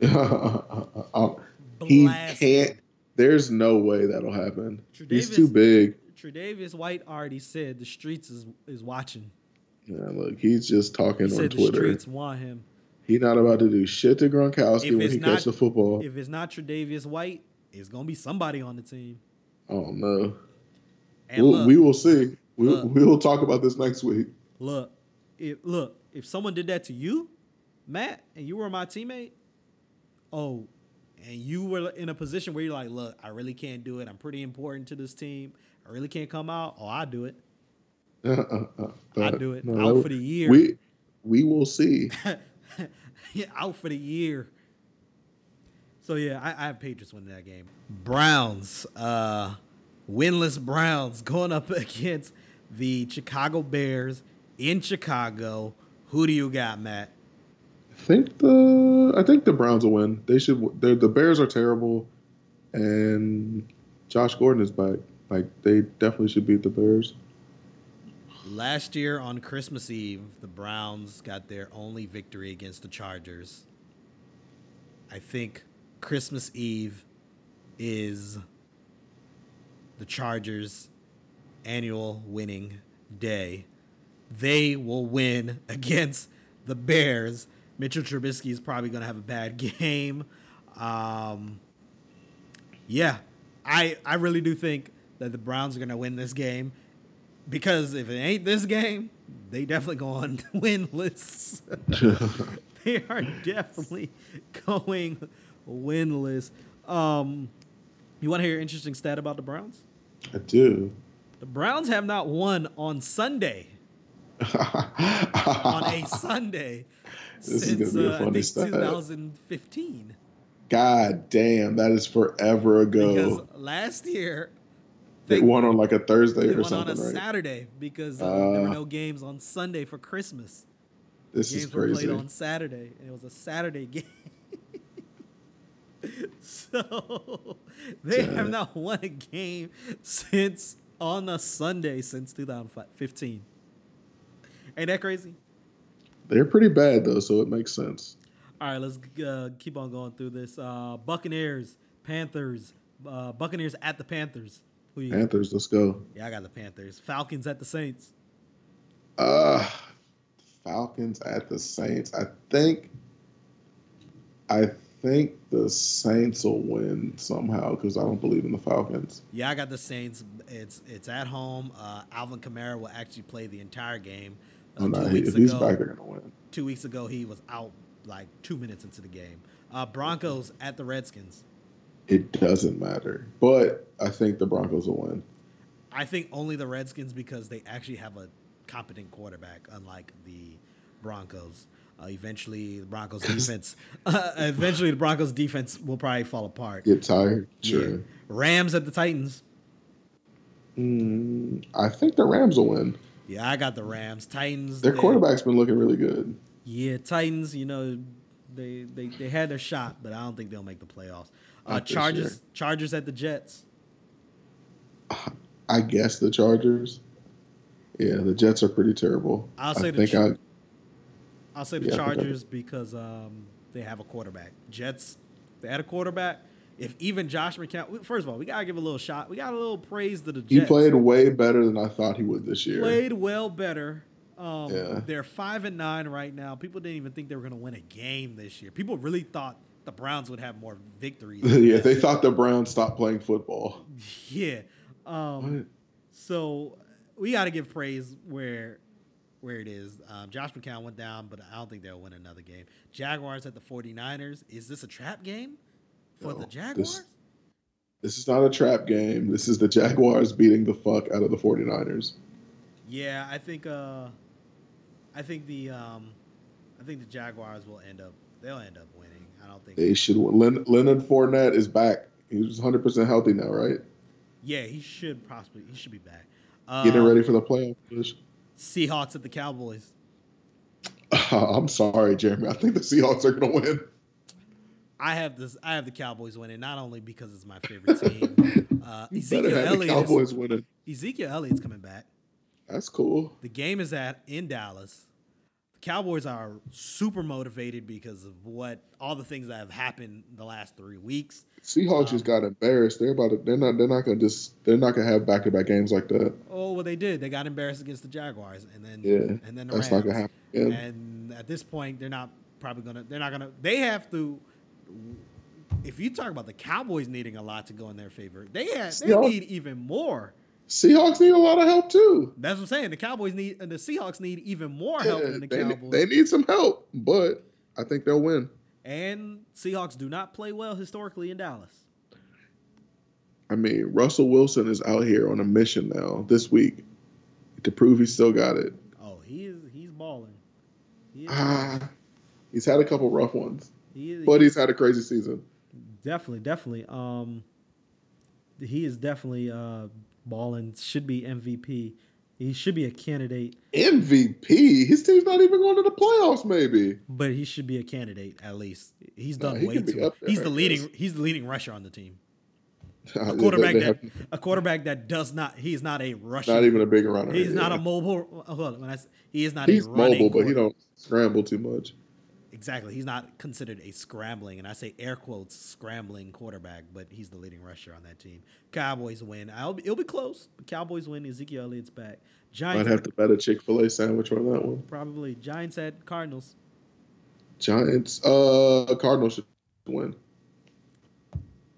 blasted. He can't. There's no way that'll happen. Tre'Davious, he's too big. Tre'Davious White already said the streets is, is watching. Yeah, look, he's just talking he on said Twitter. The streets want him. He's not about to do shit to Gronkowski when he catches the football. If it's not Tre'Davious White, it's going to be somebody on the team. Oh, no. We'll, look, we will see. We look, we will talk about this next week. Look, if look, if someone did that to you, Matt, and you were my teammate, oh, and you were in a position where you're like, look, I really can't do it. I'm pretty important to this team. I really can't come out. Oh, I do it. Uh, uh, uh, I do it. No, out for the year. We we will see. yeah, out for the year. So yeah, I, I have Patriots winning that game. Browns. Uh. Winless Browns going up against the Chicago Bears in Chicago. Who do you got, Matt? I think the I think the Browns will win. They should. The Bears are terrible, and Josh Gordon is back. Like they definitely should beat the Bears. Last year on Christmas Eve, the Browns got their only victory against the Chargers. I think Christmas Eve is the Chargers' annual winning day. They will win against the Bears. Mitchell Trubisky is probably going to have a bad game. Um, yeah, I I really do think that the Browns are going to win this game because if it ain't this game, they definitely going winless. They are definitely going winless. Um, you want to hear an interesting stat about the Browns? I do. The Browns have not won on Sunday. on a Sunday this since is uh, a funny I think twenty fifteen. God damn, that is forever ago. Because last year they, they won on like a Thursday or something, right? They won on a Saturday because uh, uh, there were no games on Sunday for Christmas. This is crazy. Games were played on Saturday, and it was a Saturday game. So they yeah. have not won a game since on a Sunday since twenty fifteen. Ain't that crazy? They're pretty bad though, so it makes sense. All right, let's uh, keep on going through this. Uh, Buccaneers, Panthers, uh, Buccaneers at the Panthers. Who you Panthers, got? Let's go. Yeah, I got the Panthers. Falcons at the Saints. Uh, Falcons at the Saints. I think I think the Saints will win somehow because I don't believe in the Falcons. Yeah, I got the Saints. It's it's at home. Uh, Alvin Kamara will actually play the entire game. Uh, oh, no, two he, weeks if he's ago, back, they're going to win. Two weeks ago, he was out like two minutes into the game. Uh, Broncos at the Redskins. It doesn't matter, but I think the Broncos will win. I think only the Redskins because they actually have a competent quarterback, unlike the Broncos. Uh, eventually, the Broncos defense. Uh, eventually, the Broncos defense will probably fall apart. Get tired, sure. Yeah. Rams at the Titans. Mm, I think the Rams will win. Yeah, I got the Rams. Titans. Their they, quarterback's been looking really good. Yeah, Titans. You know, they they, they had their shot, but I don't think they'll make the playoffs. Uh, Chargers. Sure. Chargers at the Jets. I guess the Chargers. Yeah, the Jets are pretty terrible. I'll say I the think Ch- I, I'll say the yeah, Chargers because um, they have a quarterback. Jets, they had a quarterback. If even Josh McCown, first of all, we gotta give a little shot. We got a little praise to the Jets. He played way better than I thought he would this year. Played well better. Um, yeah. They're five and nine right now. People didn't even think they were gonna win a game this year. People really thought the Browns would have more victories. yeah, they thought the Browns stopped playing football. Yeah. Um, so. We got to give praise where where it is. Um, Josh McCown went down, but I don't think they'll win another game. Jaguars at the forty-niners. Is this a trap game for no, the Jaguars? This, this is not a trap game. This is the Jaguars beating the fuck out of the forty-niners. Yeah, I think uh, I think the um, I think the Jaguars will end up they'll end up winning. I don't think they should win. Leonard Fournette is back. He's one hundred percent healthy now, right? Yeah, he should possibly he should be back. Getting ready for the playoff push. Seahawks at the Cowboys. Uh, I'm sorry, Jeremy. I think the Seahawks are going to win. I have this. I have the Cowboys winning, not only because it's my favorite team. Uh, Ezekiel Elliott. Cowboys winning. Ezekiel Elliott's coming back. That's cool. The game is at in Dallas. The Cowboys are super motivated because of what all the things that have happened the last three weeks. Seahawks um, just got embarrassed. They're about to, they're not they're not gonna just they're not gonna have back to back games like that. Oh well, they did. They got embarrassed against the Jaguars, and then yeah, and then the that's Rams. Not gonna happen. Yeah. And at this point, they're not probably gonna. They're not gonna. They have to. If you talk about the Cowboys needing a lot to go in their favor, they had they Seahawks, need even more. Seahawks need a lot of help too. That's what I'm saying. The Cowboys need and the Seahawks need even more help yeah, than the they, Cowboys. They need some help, but I think they'll win. And Seahawks do not play well historically in Dallas. I mean, Russell Wilson is out here on a mission now this week to prove he's still got it. Oh, he is, he's balling. He is ah, balling. He's had a couple rough ones, he is, but he's had a crazy season. Definitely, definitely. Um, he is definitely uh, balling, should be M V P. He should be a candidate. M V P? His team's not even going to the playoffs, maybe. But he should be a candidate at least. He's done nah, he way too much. He's the leading. He's the leading rusher on the team. A quarterback they, they that have, a quarterback that does not. He's not a rusher. Not even a big runner. He's yeah. not a mobile. Hold on, he is not. He's a running mobile, but he don't scramble too much. Exactly. He's not considered a scrambling, and I say air quotes scrambling quarterback, but he's the leading rusher on that team. Cowboys win. I'll be, it'll be close. But Cowboys win. Ezekiel Elliott's back. Giants. I'd have to bet a Chick-fil-A sandwich on that one. Probably. Giants at Cardinals. Giants. Uh, Cardinals should win.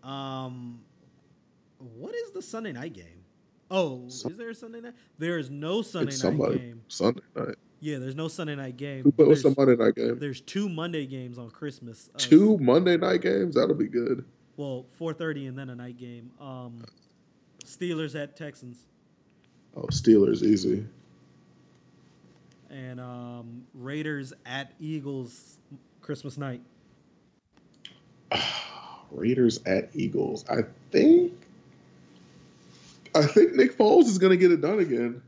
Um, what is the Sunday night game? Oh, Sun- is there a Sunday night? There is no Sunday it's night somebody, game. Sunday night. Yeah, there's no Sunday night game. But what's the Monday night game? There's two Monday games on Christmas. Uh, two Monday night games? That'll be good. Well, four thirty and then a night game. Um, Steelers at Texans. Oh, Steelers, easy. And um, Raiders at Eagles, Christmas night. Raiders at Eagles. I think, I think Nick Foles is going to get it done again.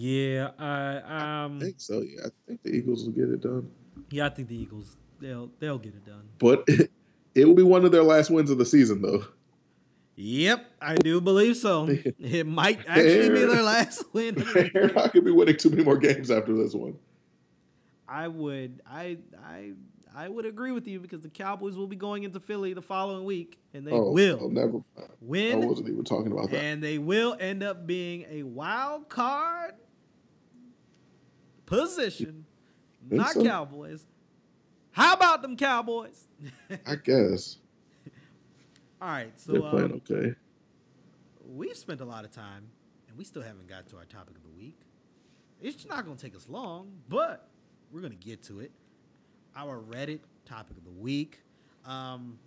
Yeah, I, um, I think so. Yeah, I think the Eagles will get it done. Yeah, I think the Eagles they'll they'll get it done. But it, it will be one of their last wins of the season, though. Yep, I do believe so. It might actually be their last win. They're not gonna be winning too many more games after this one. I would. I I I would agree with you because the Cowboys will be going into Philly the following week, and they oh, will oh, never win. I wasn't even talking about that. And they will end up being a wild card position. Not so? Cowboys. How about them Cowboys? I guess. All right. So, they're playing um, okay. We've spent a lot of time, and we still haven't got to our topic of the week. It's not going to take us long, but we're going to get to it. Our Reddit topic of the week. Um,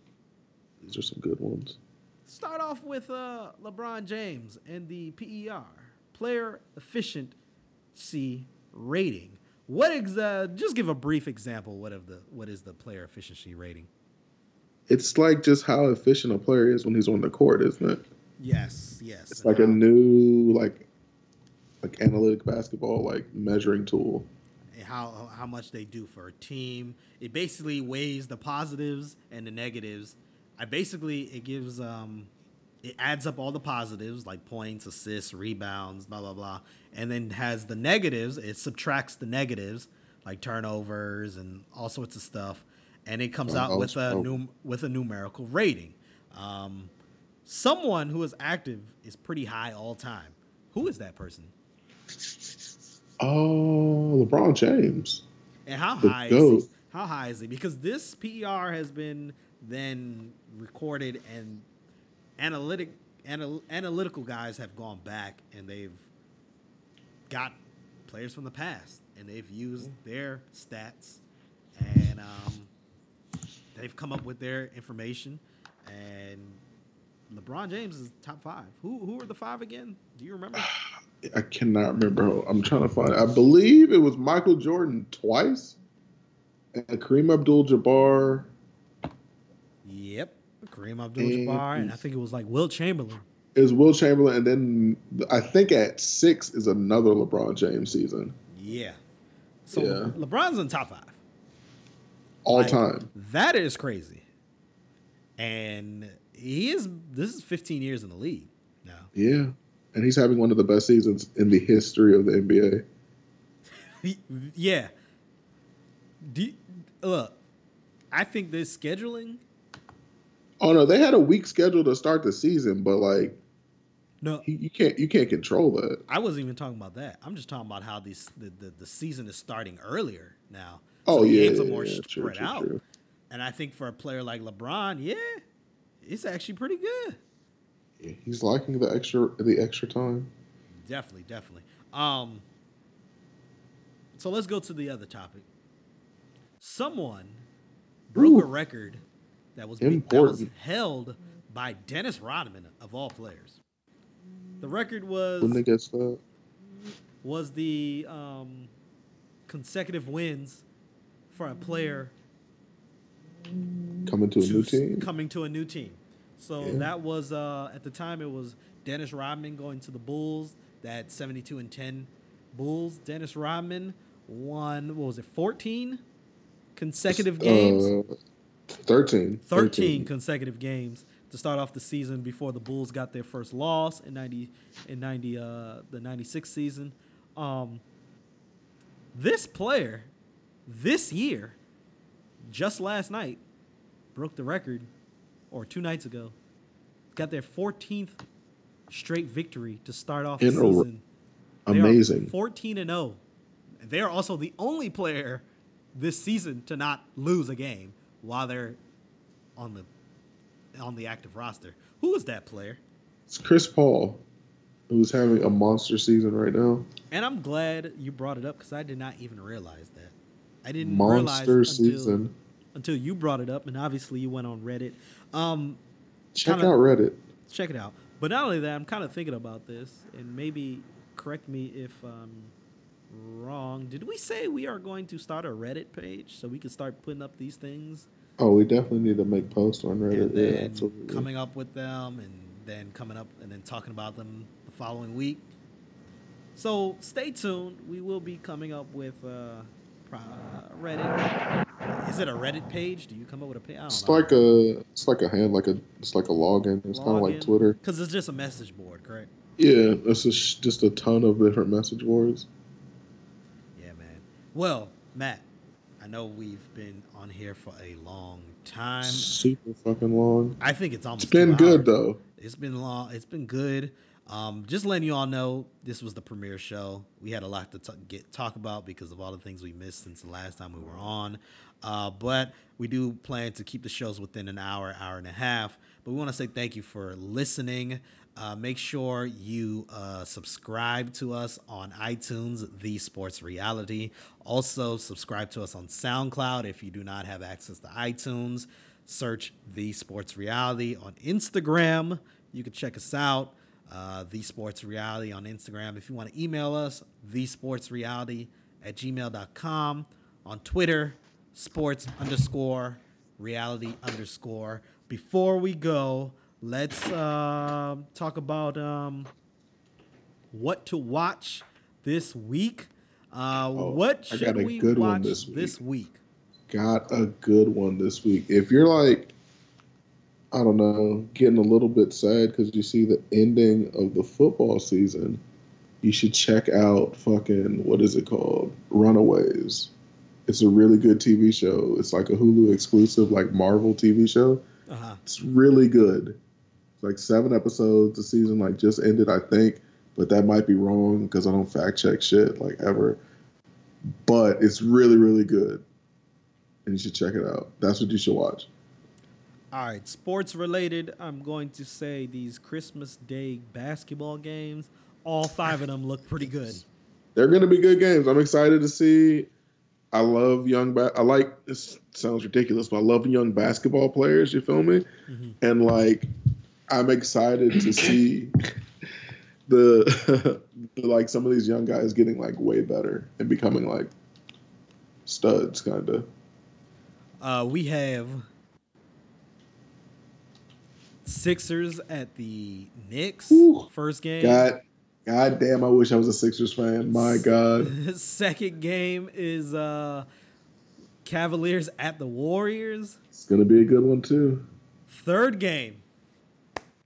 These are some good ones. Start off with uh, LeBron James and the P E R, player efficiency rating. What ex- uh, just give a brief example. What of the what is the player efficiency rating? It's like just how efficient a player is when he's on the court, isn't it? Yes, yes. It's like a new like like analytic basketball like measuring tool. How how much they do for a team. It basically weighs the positives and the negatives. I basically it gives um it adds up all the positives like points, assists, rebounds, blah blah blah, and then has the negatives. It subtracts the negatives like turnovers and all sorts of stuff. And it comes out with a num- with a numerical rating. Um, someone who is active is pretty high all time. Who is that person? Oh, LeBron James. And how high is he? How high is he? Because this P E R has been then recorded, and analytic anal- analytical guys have gone back and they've got players from the past and they've used their stats and. Um, They've come up with their information, and LeBron James is top five. Who who are the five again? Do you remember? I cannot remember. I'm trying to find it. I believe it was Michael Jordan twice, and Kareem Abdul-Jabbar. Yep, Kareem Abdul-Jabbar, and, and I think it was like Will Chamberlain. It was Will Chamberlain, and then I think at six is another LeBron James season. Yeah. So yeah. LeBron's in top five. All like, time. That is crazy. And he is, this is fifteen years in the league now. Yeah. And he's having one of the best seasons in the history of the N B A. Yeah. Do you, look, I think this scheduling. Oh, no, they had a weak schedule to start the season, but like, no, he, you can't, you can't control that. I wasn't even talking about that. I'm just talking about how these, the, the, the season is starting earlier now. So oh, the yeah, games are more yeah, spread true, true, out. True. And I think for a player like LeBron, yeah, it's actually pretty good. Yeah, he's liking the extra the extra time. Definitely, definitely. Um, so let's go to the other topic. Someone broke Ooh, a record that was, big, that was held by Dennis Rodman, of all players. The record was... When they guess that? Was the um, consecutive wins... for a player coming to, to a new team, coming to a new team. So yeah. that was uh, at the time it was Dennis Rodman going to the Bulls. That seventy-two and ten Bulls. Dennis Rodman won. What was it? fourteen consecutive games. Uh, thirteen. thirteen consecutive games to start off the season before the Bulls got their first loss in ninety in ninety uh, the ninety-six season. Um, this player. This year, just last night, broke the record, or two nights ago, got their fourteenth straight victory to start off the season. Amazing. fourteen and oh They are also the only player this season to not lose a game while they're on the on the active roster. Who is that player? It's Chris Paul, who's having a monster season right now. And I'm glad you brought it up because I did not even realize that. I didn't Monster realize until, season. until you brought it up, and obviously you went on Reddit. Um, check kinda, out Reddit. Check it out. But not only that, I'm kind of thinking about this, and maybe correct me if I'm wrong. Did we say we are going to start a Reddit page so we can start putting up these things? Oh, we definitely need to make posts on Reddit. And then yeah, absolutely. Coming up with them, and then coming up and then talking about them the following week. So stay tuned. We will be coming up with... Uh, Uh, Reddit. Is it a Reddit page? Do you come up with a page? I don't it's know. like a, it's like a hand, like a, it's like a login. It's login. Kind of like Twitter. Because it's just a message board, correct? Yeah, it's just, just a ton of different message boards. Yeah, man. Well, Matt, I know we've been on here for a long time. Super fucking long. I think it's almost It's been good, though. It's been long. It's been good. Um, just letting you all know, this was the premiere show. We had a lot to t- get talk about because of all the things we missed since the last time we were on. Uh, but we do plan to keep the shows within an hour, hour and a half. But we want to say thank you for listening. Uh, make sure you uh, subscribe to us on iTunes, The Sports Reality. Also, subscribe to us on SoundCloud. If you do not have access to iTunes, search The Sports Reality. On Instagram, you can check us out, uh, The Sports Reality on Instagram. If you want to email us, thesportsreality at gmail dot com. On Twitter, sports underscore reality underscore. Before we go, let's uh, talk about um, what to watch this week. Uh, oh, what should we watch this week. this week? Got a good one this week. If you're like, I don't know, getting a little bit sad because you see the ending of the football season, you should check out fucking, what is it called? Runaways. It's a really good T V show. It's like a Hulu exclusive, like Marvel T V show. Uh-huh. It's really good. Like seven episodes. The season like just ended, I think, but that might be wrong because I don't fact check shit like ever. But it's really, really good, and you should check it out. That's what you should watch. All right, sports related. I'm going to say these Christmas Day basketball games. All five of them look pretty good. They're going to be good games. I'm excited to see. I love young. Ba- I like. This sounds ridiculous, but I love young basketball players. You feel me? Mm-hmm. And like, I'm excited to see the like some of these young guys getting like way better and becoming like studs, kind of. Uh, we have Sixers at the Knicks. Ooh, first game. God. God damn, I wish I was a Sixers fan. My God. Second game is uh, Cavaliers at the Warriors. It's going to be a good one, too. Third game.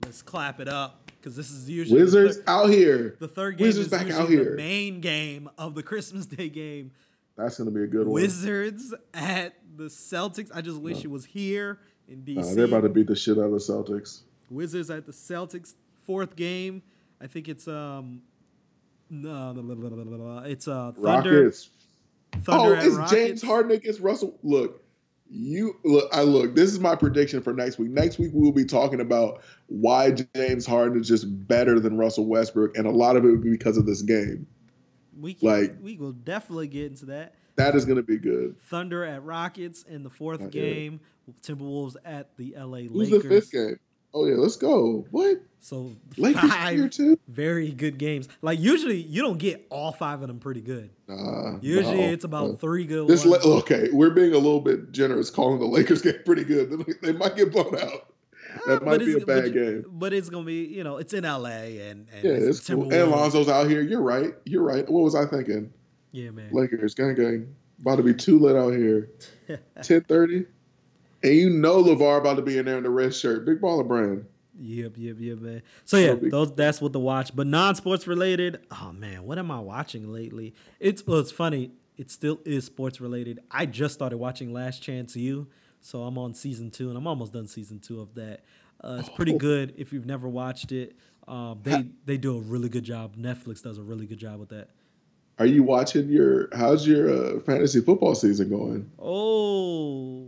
Let's clap it up because this is usually. Wizards thir- out here. The third game Wizards is back out here. The main game of the Christmas Day game. That's going to be a good one. Wizards at the Celtics. I just wish no. it was here in D C. Nah, they're about to beat the shit out of the Celtics. Wizards at the Celtics. Fourth game. I think it's um, no, blah, blah, blah, blah, blah. it's uh, Thunder. Rockets. Thunder oh, it's Rockets. James Harden against Russell. Look, you look. I look. This is my prediction for next week. Next week we will be talking about why James Harden is just better than Russell Westbrook, and a lot of it will be because of this game. We can, like we will definitely get into that. That is going to be good. Thunder at Rockets in the fourth Not game. Yet. Timberwolves at the L A Lakers. Who's the fifth game? Oh, yeah, let's go. What? So Lakers five here too? Very good games. Like, usually, you don't get all five of them pretty good. Nah. Usually, no, it's about no. three good this ones. Le- okay, we're being a little bit generous calling the Lakers game pretty good. They might get blown out. That might be a bad game. But it's going to be, you know, it's in L A and, and yeah, it's, it's cool. And Lonzo's out here. You're right. You're right. What was I thinking? Yeah, man. Lakers, gang, gang. About to be too lit out here. ten thirty And you know LeVar about to be in there in the red shirt. Big baller brand. Yep, yep, yep, man. So, yeah, those, that's what to watch. But non-sports related, oh, man, what am I watching lately? It's well, it's funny. It still is sports related. I just started watching Last Chance U. So I'm on season two, and I'm almost done season two of that. Uh, it's pretty good if you've never watched it. Um, they, they do a really good job. Netflix does a really good job with that. Are you watching your – how's your uh, fantasy football season going? Oh.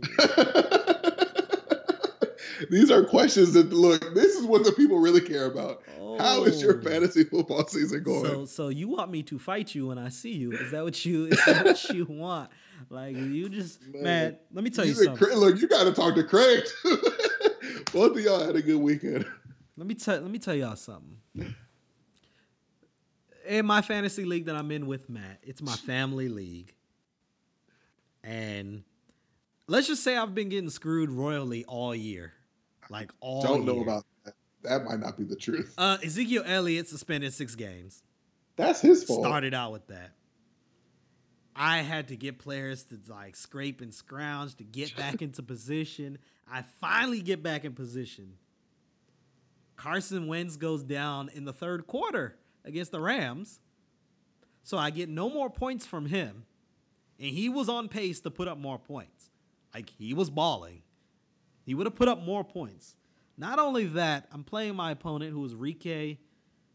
These are questions that, look, this is what the people really care about. Oh. How is your fantasy football season going? So so you want me to fight you when I see you. Is that what you, is that what you want? Like, you just – man, let me tell you, you something. Cra- look, you got to talk to Craig. Both of y'all had a good weekend. Let me tell, let me tell y'all something. In my fantasy league that I'm in with Matt, it's my family league. And let's just say I've been getting screwed royally all year. Like all year. Don't know year. about that. That might not be the truth. Uh, Ezekiel Elliott suspended six games. That's his fault. Started out with that. I had to get players to like scrape and scrounge to get back into position. I finally get back in position. Carson Wentz goes down in the third quarter against the Rams, so I get no more points from him, and he was on pace to put up more points. Like, he was balling. He would have put up more points. Not only that, I'm playing my opponent, who was Rike.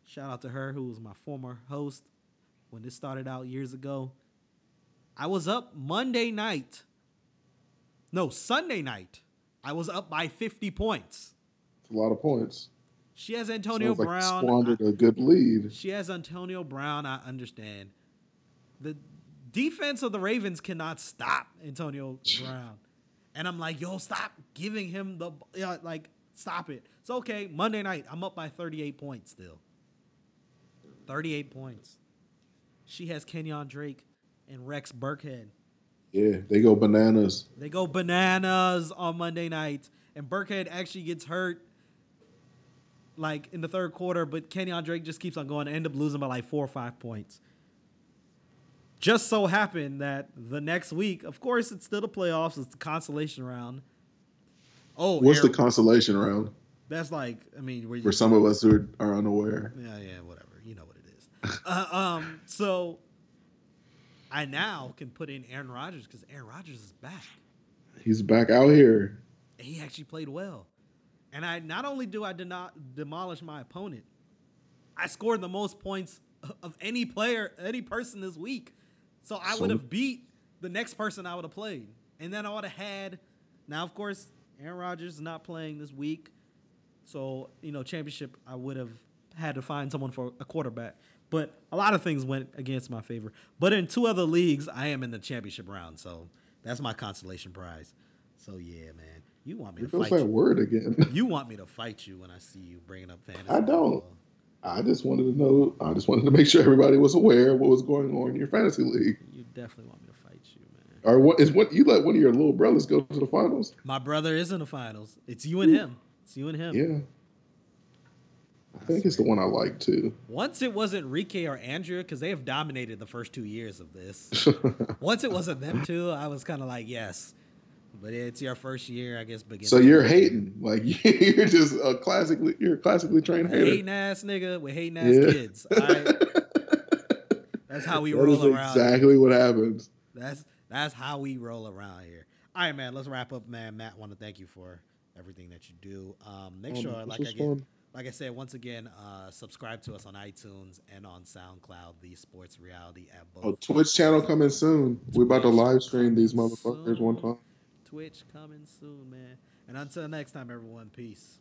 Shout out to her, who was my former host when this started out years ago. I was up Monday night. No, Sunday night. I was up by fifty points. That's a lot of points. She has Antonio Sounds Brown. Like squandered I, a good lead. She has Antonio Brown. I understand. The defense of the Ravens cannot stop Antonio Brown. And I'm like, yo, stop giving him the, you know, like, stop it. It's okay. Monday night, I'm up by thirty-eight points still. thirty-eight points. She has Kenyon Drake and Rex Burkhead. Yeah, they go bananas. They go bananas on Monday night. And Burkhead actually gets hurt, like, in the third quarter, but Kenyon Drake just keeps on going and end up losing by, like, four or five points. Just so happened that the next week, of course, it's still the playoffs. It's the consolation round. Oh, What's Aaron, the consolation round? That's like, I mean. Where you, For some of us who are unaware. Yeah, yeah, whatever. You know what it is. uh, um, so I now can put in Aaron Rodgers because Aaron Rodgers is back. He's back out here. And he actually played well. And I not only do I did not demolish my opponent, I scored the most points of any player, any person this week. So I would have beat the next person I would have played. And then I would have had, now, of course, Aaron Rodgers is not playing this week. So, you know, championship, I would have had to find someone for a quarterback. But a lot of things went against my favor. But in two other leagues, I am in the championship round. So that's my consolation prize. So, yeah, man. You want me to fight you. That word again. You want me to fight you when I see you bringing up fantasy. I don't. Football. I just wanted to know. I just wanted to make sure everybody was aware of what was going on in your fantasy league. You definitely want me to fight you, man. Or what is what you let one of your little brothers go to the finals? My brother is in the finals. It's you and him. It's you and him. Yeah. I, I think swear. It's the one I like too. Once it wasn't Rike or Andrea, because they have dominated the first two years of this. Once it wasn't them two, I was kind of like, yes. But it's your first year, I guess. Beginning. So you're hating, like you're just a classically, you're a classically trained hater. Hating ass nigga with hating ass yeah. kids. All right? That's how we that roll around. Exactly here. What happens. That's that's how we roll around here. All right, man. Let's wrap up, man. Matt, want to thank you for everything that you do. Um, make um, sure, like I get, like I said, once again, uh, subscribe to us on iTunes and on SoundCloud. The Sports Reality at both. Oh, Twitch channel coming soon. Twitch We're about to live stream these motherfuckers soon. One time. Twitch coming soon, man. And until next time, everyone, peace.